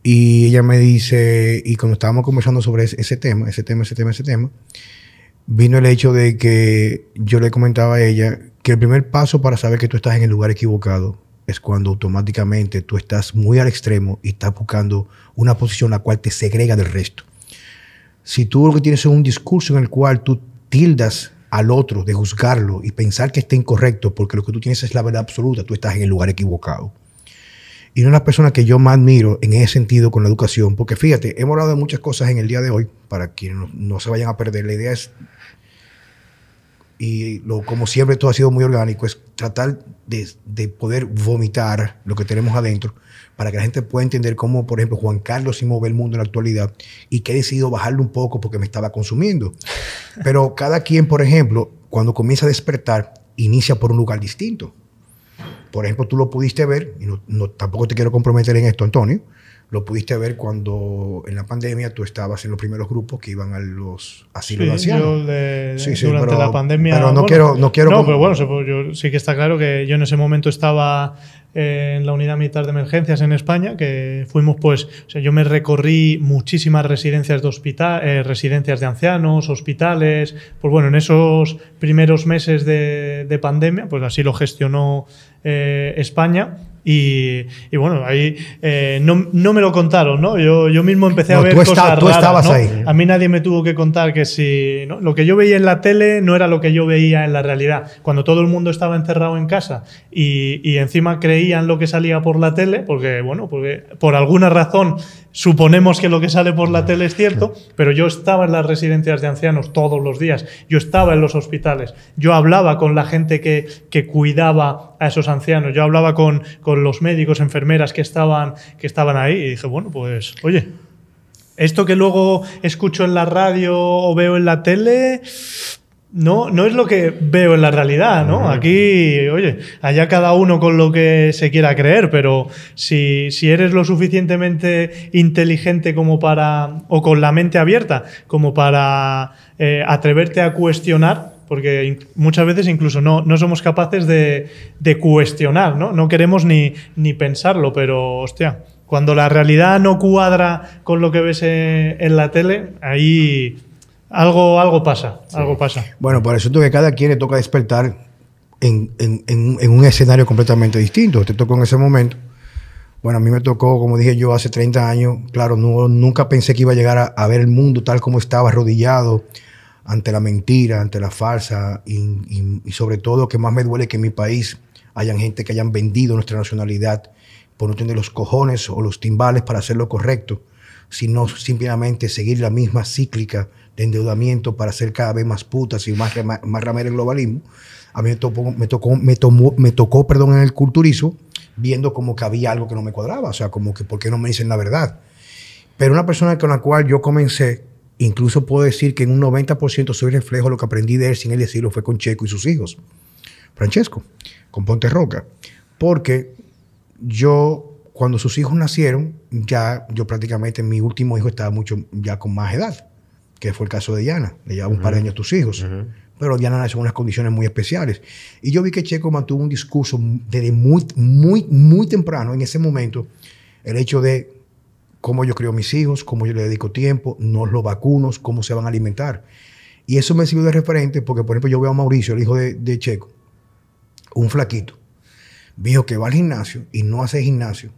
Y ella me dice, y cuando estábamos conversando sobre ese, ese tema, ese tema, ese tema, ese tema, vino el hecho de que yo le comentaba a ella que el primer paso para saber que tú estás en el lugar equivocado es cuando automáticamente tú estás muy al extremo y estás buscando una posición la cual te segrega del resto. Si tú lo que tienes es un discurso en el cual tú tildas al otro, de juzgarlo y pensar que está incorrecto porque lo que tú tienes es la verdad absoluta, tú estás en el lugar equivocado. Y una de las personas que yo más admiro en ese sentido con la educación, porque fíjate, hemos hablado de muchas cosas en el día de hoy, para quienes no, no se vayan a perder, la idea es y lo, como siempre todo ha sido muy orgánico, es tratar de, de poder vomitar lo que tenemos adentro para que la gente pueda entender cómo, por ejemplo, Juan Carlos Simó ve el mundo en la actualidad y que he decidido bajarlo un poco porque me estaba consumiendo. Pero cada quien, por ejemplo, cuando comienza a despertar, inicia por un lugar distinto. Por ejemplo, tú lo pudiste ver, y no, no, tampoco te quiero comprometer en esto, Antonio, lo pudiste ver cuando en la pandemia tú estabas en los primeros grupos que iban a los asilos sí, de ancianos. De, sí, sí, durante pero, la pandemia... Pero no bueno, quiero... No, quiero no pero bueno, yo, sí que está claro que yo en ese momento estaba en la unidad militar de emergencias en España, que fuimos pues... O sea, yo me recorrí muchísimas residencias de, hospital, eh, residencias de ancianos, hospitales... Pues bueno, en esos primeros meses de, de pandemia, pues así lo gestionó eh, España... Y, y bueno, ahí eh, no, no me lo contaron, ¿no? Yo, yo mismo empecé no, a ver tú cosas está, raras, tú estabas ¿no? ahí. A mí nadie me tuvo que contar que si ¿no? lo que yo veía en la tele no era lo que yo veía en la realidad. Cuando todo el mundo estaba encerrado en casa y, y encima creían lo que salía por la tele, porque bueno, porque por alguna razón suponemos que lo que sale por la tele es cierto, pero yo estaba en las residencias de ancianos todos los días, yo estaba en los hospitales, yo hablaba con la gente que, que cuidaba a esos ancianos, yo hablaba con, con los médicos, enfermeras que estaban, que estaban ahí y dije, bueno, pues, oye, esto que luego escucho en la radio o veo en la tele... No, no es lo que veo en la realidad, ¿no? Aquí, oye, allá cada uno con lo que se quiera creer, pero si, si eres lo suficientemente inteligente como para, o con la mente abierta, como para eh, atreverte a cuestionar, porque muchas veces incluso no, no somos capaces de, de cuestionar, ¿no? No queremos ni, ni pensarlo, pero, hostia, cuando la realidad no cuadra con lo que ves en, en la tele, ahí... Algo, algo pasa, sí. algo pasa. Bueno, por eso es que cada quien le toca despertar en, en, en, en un escenario completamente distinto. Te tocó en ese momento. Bueno, a mí me tocó, como dije yo, hace treinta años. Claro, no, nunca pensé que iba a llegar a, a ver el mundo tal como estaba, arrodillado ante la mentira, ante la farsa. Y, y, y sobre todo, que más me duele que en mi país hayan gente que hayan vendido nuestra nacionalidad por no tener los cojones o los timbales para hacer lo correcto, sino simplemente seguir la misma cíclica de endeudamiento para ser cada vez más putas y más, más ramera el globalismo. A mí me tocó, me tocó, me tomó, me tocó perdón, en el culturismo, viendo como que había algo que no me cuadraba, o sea, como que por qué no me dicen la verdad. Pero una persona con la cual yo comencé, incluso puedo decir que en un noventa por ciento soy reflejo de lo que aprendí de él, sin él decirlo, fue con Checo y sus hijos. Francesco, con Ponte Roca. Porque yo... Cuando sus hijos nacieron, ya yo prácticamente, mi último hijo estaba mucho ya con más edad, que fue el caso de Diana. Le llevaba un uh-huh. par de años a tus hijos. Uh-huh. Pero Diana nació en unas condiciones muy especiales. Y yo vi que Checo mantuvo un discurso desde muy, muy, muy temprano, en ese momento, el hecho de cómo yo crío a mis hijos, cómo yo les dedico tiempo, no los vacuno, cómo se van a alimentar. Y eso me sirvió de referente porque, por ejemplo, yo veo a Mauricio, el hijo de, de Checo, un flaquito, viejo que va al gimnasio y no hace gimnasio.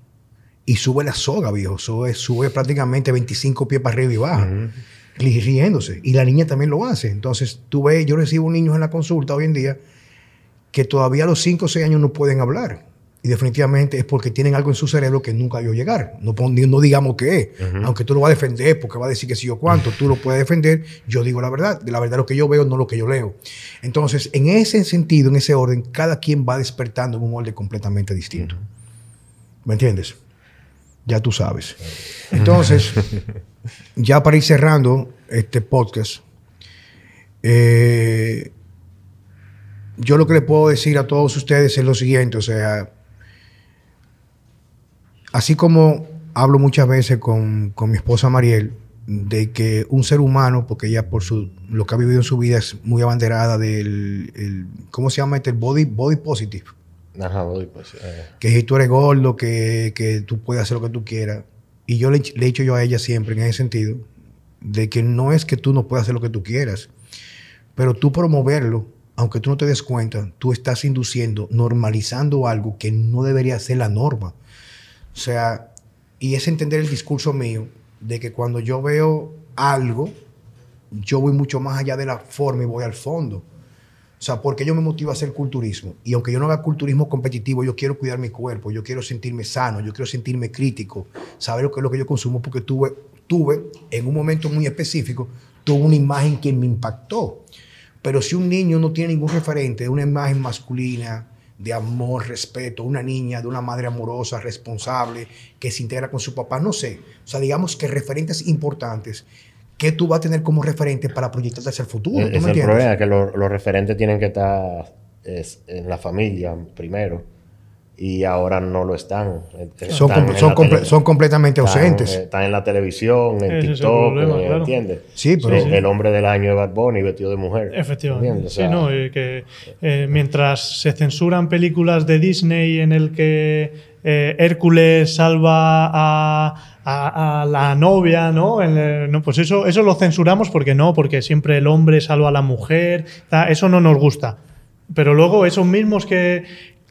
Y sube la soga, viejo. Sube, sube prácticamente veinticinco pies para arriba y baja. Uh-huh. Riéndose. Y la niña también lo hace. Entonces, tú ves, yo recibo niños en la consulta hoy en día que todavía a los cinco o seis años no pueden hablar. Y definitivamente es porque tienen algo en su cerebro que nunca vio llegar. No, no digamos qué es. Uh-huh. Aunque tú lo vas a defender porque va a decir que sí o cuánto. Uh-huh. Tú lo puedes defender. Yo digo la verdad. La verdad es lo que yo veo, no lo que yo leo. Entonces, en ese sentido, en ese orden, cada quien va despertando en un molde completamente distinto. Uh-huh. ¿Me entiendes? Ya tú sabes. Entonces, ya para ir cerrando este podcast, eh, yo lo que le puedo decir a todos ustedes es lo siguiente. O sea, así como hablo muchas veces con, con mi esposa Mariel, de que un ser humano, porque ella por su, lo que ha vivido en su vida es muy abanderada del, el, ¿cómo se llama este? El body, body positive. Ajá, pues, eh. Que si tú eres gordo, que, que tú puedes hacer lo que tú quieras. Y yo le he dicho yo a ella siempre en ese sentido, de que no es que tú no puedas hacer lo que tú quieras, pero tú promoverlo, aunque tú no te des cuenta, tú estás induciendo, normalizando algo que no debería ser la norma. O sea, y es entender el discurso mío, de que cuando yo veo algo, yo voy mucho más allá de la forma y voy al fondo. O sea, porque yo me motivo a hacer culturismo. Y aunque yo no haga culturismo competitivo, yo quiero cuidar mi cuerpo, yo quiero sentirme sano, yo quiero sentirme crítico, saber lo que es lo que yo consumo, porque tuve, tuve en un momento muy específico, tuve una imagen que me impactó. Pero si un niño no tiene ningún referente de una imagen masculina, de amor, respeto, una niña, de una madre amorosa, responsable, que se integra con su papá, no sé. O sea, digamos que referentes importantes que tú vas a tener como referente para proyectarte hacia el futuro. Es, ¿tú me entiendes? El problema es que los, los referentes tienen que estar es, en la familia primero y ahora no lo están. están son, com son, comple son completamente están, ausentes. Están en la televisión, en Ese TikTok, problema, ¿no? Claro. ¿Entiendes? Sí, pero sí, sí. El hombre del año de Bad Bunny vestido de mujer. Efectivamente. O sea, sí, no, y que, eh, mientras se censuran películas de Disney en el que Eh, Hércules salva a, a, a la novia, ¿no? El, no, pues eso, eso lo censuramos porque no, porque siempre el hombre salva a la mujer, ta, eso no nos gusta. Pero luego esos mismos que,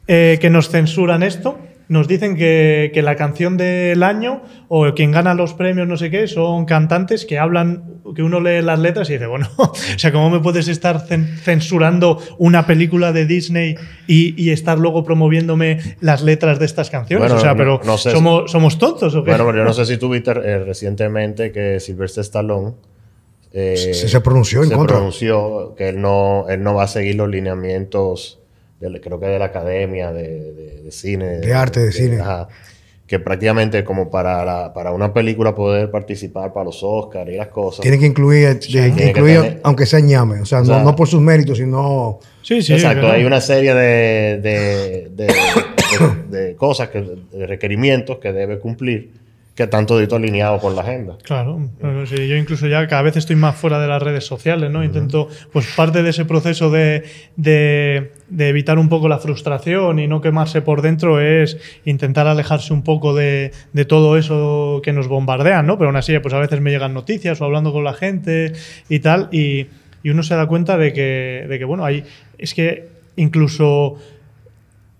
eh, que nos censuran esto, nos dicen que, que la canción del año o quien gana los premios no sé qué son cantantes que hablan, que uno lee las letras y dice, bueno, o sea, ¿cómo me puedes estar censurando una película de Disney y, y estar luego promoviéndome las letras de estas canciones? Bueno, o sea, pero no, no sé somos, si... ¿somos tontos o qué? Bueno, pero yo no sé si tú viste eh, recientemente que Sylvester Stallone eh, se, se pronunció en se contra. Se pronunció que él no, él no va a seguir los lineamientos de, creo que de la Academia de, de, de Cine. De, de Arte de, de Cine. Ajá, que prácticamente como para, la, para una película poder participar para los Oscars y las cosas. Tiene que incluir, sí, de, tiene incluir que tener, aunque sea ñame. O sea, o sea no, no por sus méritos, sino... Sí, sí. Exacto. Claro. Hay una serie de, de, de, de, de cosas, que, de requerimientos que debe cumplir, que tanto de todo alineado con la agenda. Claro, bueno, sí, yo incluso ya cada vez estoy más fuera de las redes sociales, ¿no? Uh-huh. Intento, pues parte de ese proceso de, de, de evitar un poco la frustración y no quemarse por dentro es intentar alejarse un poco de, de todo eso que nos bombardean, ¿no? Pero aún así, pues a veces me llegan noticias o hablando con la gente y tal, y, y uno se da cuenta de que, de que bueno, hay, es que incluso...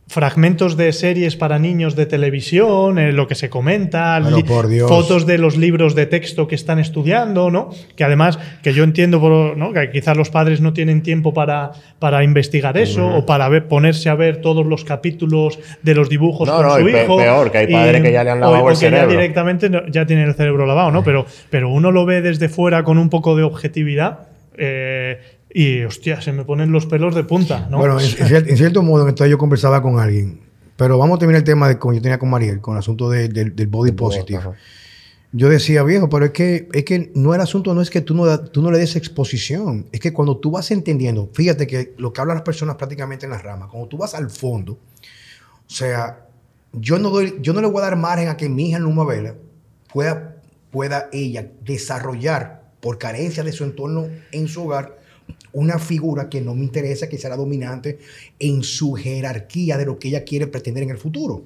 fragmentos de series para niños de televisión, eh, lo que se comenta, bueno, por Dios, fotos de los libros de texto que están estudiando, ¿no? Que además, que yo entiendo, por, ¿no? Que quizás los padres no tienen tiempo para, para investigar eso, mm. o para ver, ponerse a ver todos los capítulos de los dibujos no, con no, su hijo. Peor, que hay padres y, que ya le han lavado o, el o cerebro. Que ya directamente ya tienen el cerebro lavado, ¿no? Mm. Pero, pero uno lo ve desde fuera con un poco de objetividad, eh, y, hostia, se me ponen los pelos de punta, ¿no? Bueno, en, en, cierto, en cierto modo, entonces yo conversaba con alguien, pero vamos a terminar el tema de, como yo tenía con Mariel, con el asunto de, de, del body positive. Ajá. Yo decía, viejo, pero es que, es que no el asunto no es que tú no, tú no le des exposición, es que cuando tú vas entendiendo, fíjate que lo que hablan las personas prácticamente en las ramas, cuando tú vas al fondo, o sea, yo no, doy, yo no le voy a dar margen a que mi hija Luma Vela pueda, pueda ella desarrollar por carencia de su entorno en su hogar una figura que no me interesa, que será dominante en su jerarquía de lo que ella quiere pretender en el futuro.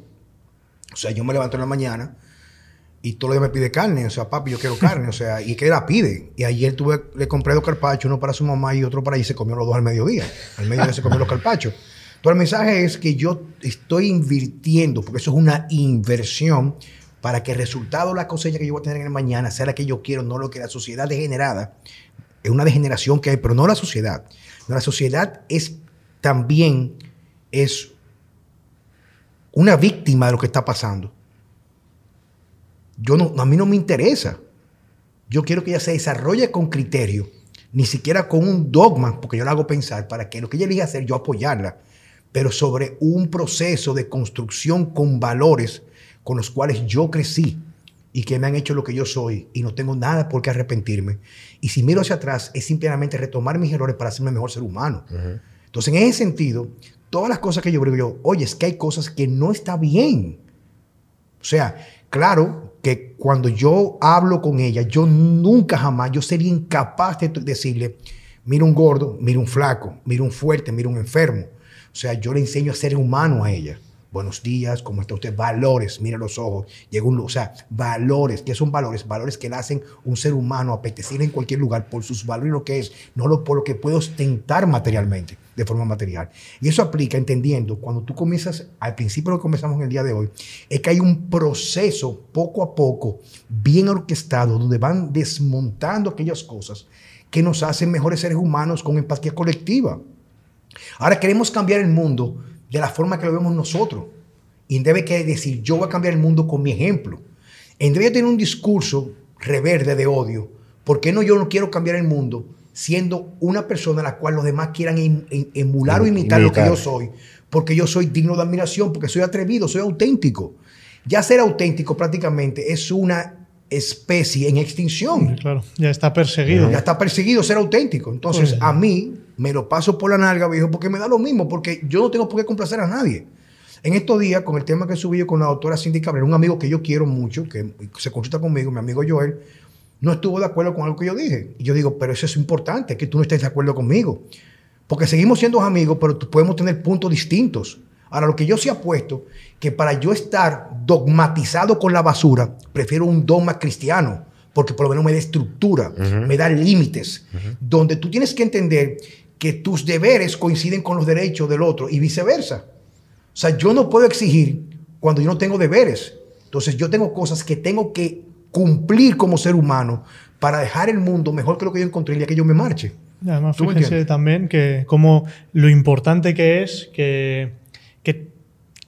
O sea, yo me levanto en la mañana y todo lo que me pide carne. O sea, papi, yo quiero carne. O sea, y que la pide. Y ayer tuve, le compré dos carpachos, uno para su mamá y otro para ella. Se comió los dos al mediodía. Al mediodía se comió los carpachos. Entonces, el mensaje es que yo estoy invirtiendo, porque eso es una inversión, para que el resultado de la cosecha que yo voy a tener en el mañana sea la que yo quiero, no lo que la sociedad degenerada. Es una degeneración que hay, pero no la sociedad. No, la sociedad es también es una víctima de lo que está pasando. Yo no, a mí no me interesa. Yo quiero que ella se desarrolle con criterio, ni siquiera con un dogma, porque yo la hago pensar para que lo que ella elija hacer, yo apoyarla, pero sobre un proceso de construcción con valores con los cuales yo crecí y que me han hecho lo que yo soy y no tengo nada por qué arrepentirme. Y si miro hacia atrás, es simplemente retomar mis errores para hacerme mejor ser humano. Uh-huh. Entonces, en ese sentido, todas las cosas que yo digo, yo, oye, es que hay cosas que no está bien. O sea, claro que cuando yo hablo con ella, yo nunca jamás, yo sería incapaz de decirle, mira un gordo, mira un flaco, mira un fuerte, mira un enfermo. O sea, yo le enseño a ser humano a ella. Buenos días, ¿cómo está usted? Valores, mira los ojos, llega un, o sea, valores, ¿qué son valores? Valores que le hacen un ser humano apetecible en cualquier lugar por sus valores, lo que es, no lo, por lo que puede ostentar materialmente, de forma material. Y eso aplica entendiendo, cuando tú comienzas, al principio lo que comenzamos en el día de hoy, es que hay un proceso poco a poco, bien orquestado, donde van desmontando aquellas cosas que nos hacen mejores seres humanos con empatía colectiva. Ahora queremos cambiar el mundo de la forma que lo vemos nosotros. Y debe que decir, yo voy a cambiar el mundo con mi ejemplo. En vez de tener un discurso reverde de odio, ¿por qué no yo no quiero cambiar el mundo? siendo una persona a la cual los demás quieran em, em, emular o imitar, imitar lo que yo soy, porque yo soy digno de admiración, porque soy atrevido, soy auténtico. Ya ser auténtico prácticamente es una especie en extinción. Claro, ya está perseguido. Ya está perseguido ser auténtico. Entonces, pues, a mí me lo paso por la nalga, viejo, porque me da lo mismo, porque yo no tengo por qué complacer a nadie. En estos días, con el tema que subí yo con la doctora Cindy Cabrera, un amigo que yo quiero mucho, que se consulta conmigo, mi amigo Joel, no estuvo de acuerdo con algo que yo dije. Y yo digo, pero eso es importante, que tú no estés de acuerdo conmigo. Porque seguimos siendo amigos, pero podemos tener puntos distintos. Ahora, lo que yo sí apuesto, que para yo estar dogmatizado con la basura, prefiero un dogma cristiano, porque por lo menos me da estructura, uh-huh. me da límites, uh-huh. donde tú tienes que entender que tus deberes coinciden con los derechos del otro y viceversa. O sea, yo no puedo exigir cuando yo no tengo deberes. Entonces, yo tengo cosas que tengo que cumplir como ser humano para dejar el mundo mejor que lo que yo encontré el día que yo me marche. Además, fíjense también que como lo importante que es que, que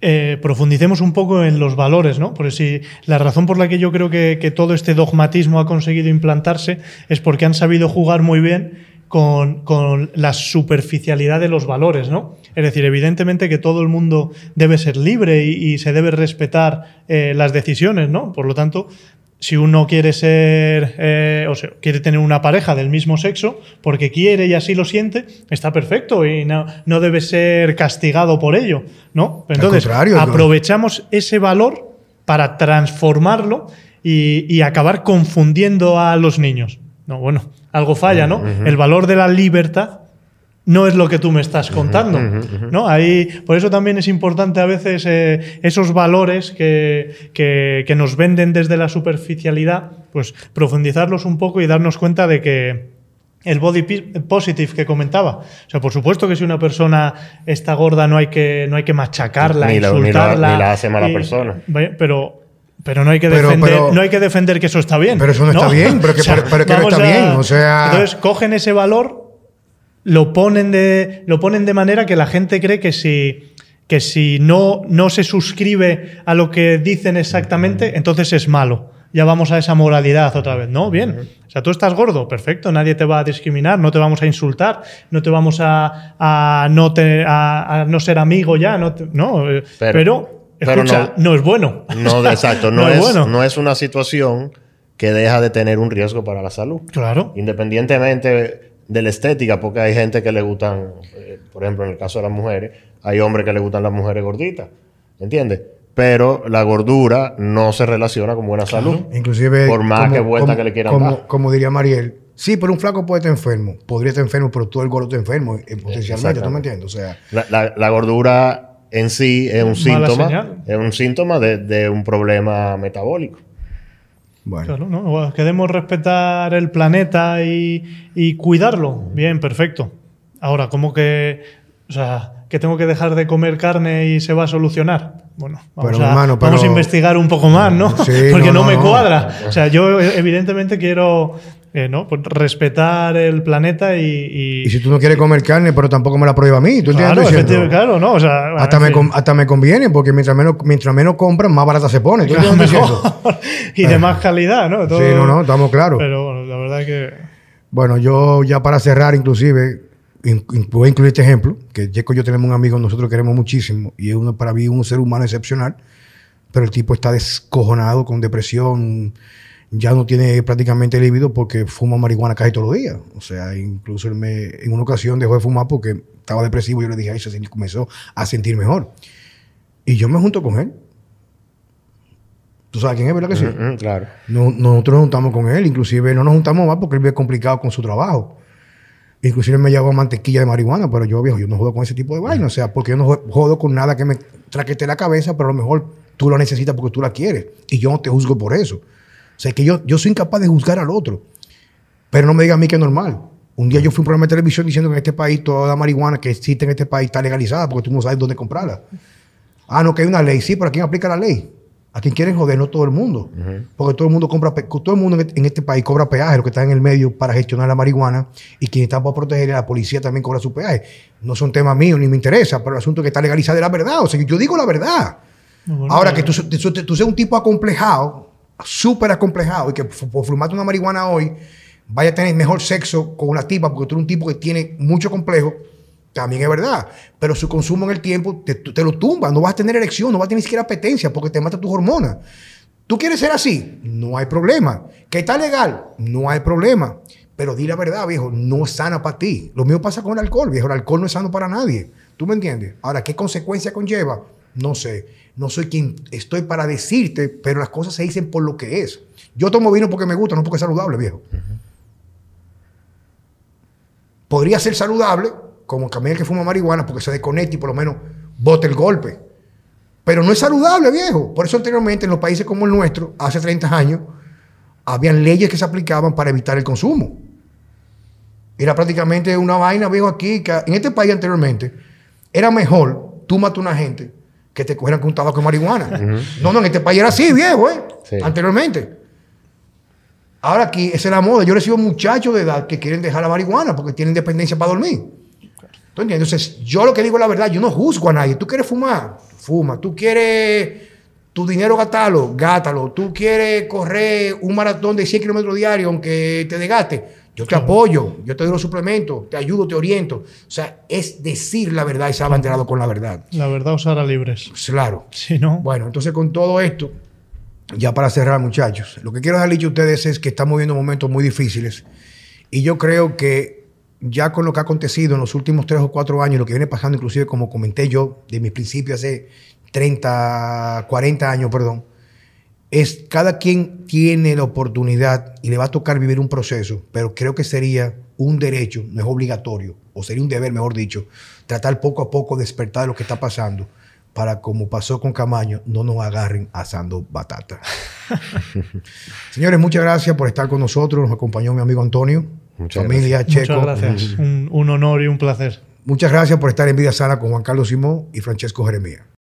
eh, profundicemos un poco en los valores, ¿no? Porque si la razón por la que yo creo que, que todo este dogmatismo ha conseguido implantarse es porque han sabido jugar muy bien Con, con la superficialidad de los valores, ¿no? Es decir, evidentemente que todo el mundo debe ser libre y, y se debe respetar eh, las decisiones, ¿no? Por lo tanto, si uno quiere ser, eh, o sea, quiere tener una pareja del mismo sexo porque quiere y así lo siente, está perfecto y no, no debe ser castigado por ello, ¿no? Entonces, aprovechamos ese valor para transformarlo y, y acabar confundiendo a los niños. No, bueno, algo falla, ¿no? Uh-huh. El valor de la libertad no es lo que tú me estás contando, uh-huh, uh-huh. ¿no? Ahí, por eso también es importante a veces eh, esos valores que, que, que nos venden desde la superficialidad, pues profundizarlos un poco y darnos cuenta de que el body positive que comentaba. O sea, por supuesto que si una persona está gorda no hay que, no hay que machacarla, ni la, insultarla. Ni la, ni la hace mala y, persona. Pero... Pero no hay que defender, pero, pero, no hay que defender que eso está bien. Pero eso no, ¿no? está bien, pero que, o sea, pero, pero que no está a, bien. O sea... Entonces cogen ese valor, lo ponen de, lo ponen de manera que la gente cree que si, que si no, no se suscribe a lo que dicen exactamente, entonces es malo. Ya vamos a esa moralidad otra vez. No, bien. O sea, tú estás gordo, perfecto, nadie te va a discriminar, no te vamos a insultar, no te vamos a, a, no, te, a, a no ser amigo ya. No, te, no pero... pero Pero Escucha, no, no es bueno. No, exacto. No, no, es, es bueno. no es una situación que deja de tener un riesgo para la salud. Claro. Independientemente de la estética, porque hay gente que le gustan, eh, por ejemplo, en el caso de las mujeres, hay hombres que le gustan las mujeres gorditas. ¿Entiendes? Pero la gordura no se relaciona con buena salud. Claro. Inclusive, por más como, que vuelta como, que le quieran como, dar. Como diría Mariel, sí, pero un flaco puede estar enfermo. Podría estar enfermo, pero tú el gordo te enfermo eh, potencialmente. ¿Tú me entiendes? O sea, la, la, la gordura... en sí es un síntoma, es un síntoma de, de un problema metabólico. Bueno. Claro, ¿no? Queremos respetar el planeta y, y cuidarlo. Bien, perfecto. Ahora, ¿cómo que, o sea, que tengo que dejar de comer carne y se va a solucionar? Bueno, vamos, pero, a, hermano, pero... vamos a investigar un poco más, ¿no? Sí, porque no, no, no me no. cuadra. O sea, yo evidentemente quiero... Eh, ¿no? Por respetar el planeta y, y... Y si tú no quieres comer carne, pero tampoco me la prohíba a mí. ¿Tú claro, efectivamente, claro, no. O sea, hasta, me con, hasta me conviene, porque mientras menos, mientras menos compran, más barata se pone. ¿Tú claro, ¿tú mejor. Y eh. de más calidad, ¿no? Todo... Sí, no, no, estamos claros. Pero bueno, la verdad es que... Bueno, yo ya para cerrar, inclusive, in, in, voy a incluir este ejemplo, que Checo y yo tenemos un amigo, nosotros queremos muchísimo, y es uno, para mí un ser humano excepcional, pero el tipo está descojonado con depresión... Ya no tiene prácticamente líbido porque fuma marihuana casi todos los días. O sea, incluso él me, en una ocasión dejó de fumar porque estaba depresivo. Yo le dije, ay, se comenzó a sentir mejor. Y yo me junto con él. ¿Tú sabes quién es, verdad que sí? Mm-hmm, claro. No, nosotros nos juntamos con él. Inclusive no nos juntamos más porque él es complicado con su trabajo. Inclusive me llevó mantequilla de marihuana, pero yo, viejo, yo no jodo con ese tipo de vaina. O sea, porque yo no jodo con nada que me traquete la cabeza, pero a lo mejor tú la necesitas porque tú la quieres. Y yo no te juzgo por eso. O sea, que yo, yo soy incapaz de juzgar al otro. Pero no me diga a mí que es normal. Un día yo fui a un programa de televisión diciendo que en este país toda la marihuana que existe en este país está legalizada porque tú no sabes dónde comprarla. Ah, no, que hay una ley. Sí, pero ¿a quién aplica la ley? ¿A quién quieren joder? No todo el mundo. Uh-huh. Porque todo el mundo compra, todo el mundo en este país cobra peaje, los que están en el medio para gestionar la marihuana y quienes están para proteger, la policía también cobra su peaje. No son temas míos ni me interesa, pero el asunto es que está legalizada es la verdad. O sea, yo digo la verdad. No, bueno, ahora, que tú, tú, tú seas un tipo acomplejado, súper acomplejado, y que por fumarte una marihuana hoy vaya a tener mejor sexo con una tipa porque tú eres un tipo que tiene mucho complejo, también es verdad. Pero su consumo en el tiempo te, te lo tumba. No vas a tener erección, no vas a tener ni siquiera apetencia porque te mata tus hormonas. ¿Tú quieres ser así? No hay problema. ¿Que está legal? No hay problema. Pero di la verdad, viejo, no es sana para ti. Lo mismo pasa con el alcohol, viejo. El alcohol no es sano para nadie. ¿Tú me entiendes? Ahora, ¿qué consecuencia conlleva? No sé. No soy quien estoy para decirte, pero las cosas se dicen por lo que es. Yo tomo vino porque me gusta, no porque es saludable, viejo. Uh-huh. Podría ser saludable, como el que fuma marihuana, porque se desconecta y por lo menos bote el golpe. Pero no es saludable, viejo. Por eso anteriormente en los países como el nuestro, hace treinta años, habían leyes que se aplicaban para evitar el consumo. Era prácticamente una vaina, viejo, aquí. Que en este país anteriormente era mejor tú matar a una gente que te cogieran con un tabaco de marihuana. Uh-huh. No, no, en este país era así, viejo, ¿eh? Sí. Anteriormente. Ahora aquí, esa es la moda. Yo recibo muchachos de edad que quieren dejar la marihuana porque tienen dependencia para dormir. ¿Tú entiendes? Entonces, yo lo que digo es la verdad. Yo no juzgo a nadie. Tú quieres fumar, fuma. Tú quieres tu dinero gátalo, gátalo. Tú quieres correr un maratón de cien kilómetros diarios aunque te desgaste. Yo te apoyo, yo te doy los suplementos, te ayudo, te oriento. O sea, es decir la verdad y ser abanderado con la verdad. La verdad os hará libres. Claro. Si no... Bueno, entonces con todo esto, ya para cerrar, muchachos, lo que quiero dejar dicho a ustedes es que estamos viviendo momentos muy difíciles y yo creo que ya con lo que ha acontecido en los últimos tres o cuatro años, lo que viene pasando, inclusive como comenté yo de mis principios hace treinta, cuarenta años, perdón, es cada quien tiene la oportunidad y le va a tocar vivir un proceso, pero creo que sería un derecho, no es obligatorio, o sería un deber, mejor dicho, tratar poco a poco de despertar de lo que está pasando para, como pasó con Camaño, no nos agarren asando batata. Señores, muchas gracias por estar con nosotros. Nos acompañó mi amigo Antonio, muchas familia gracias. Checo. Muchas gracias. Un, un honor y un placer. Muchas gracias por estar en Vida Sana con Juan Carlos Simó y Francisco Geremías.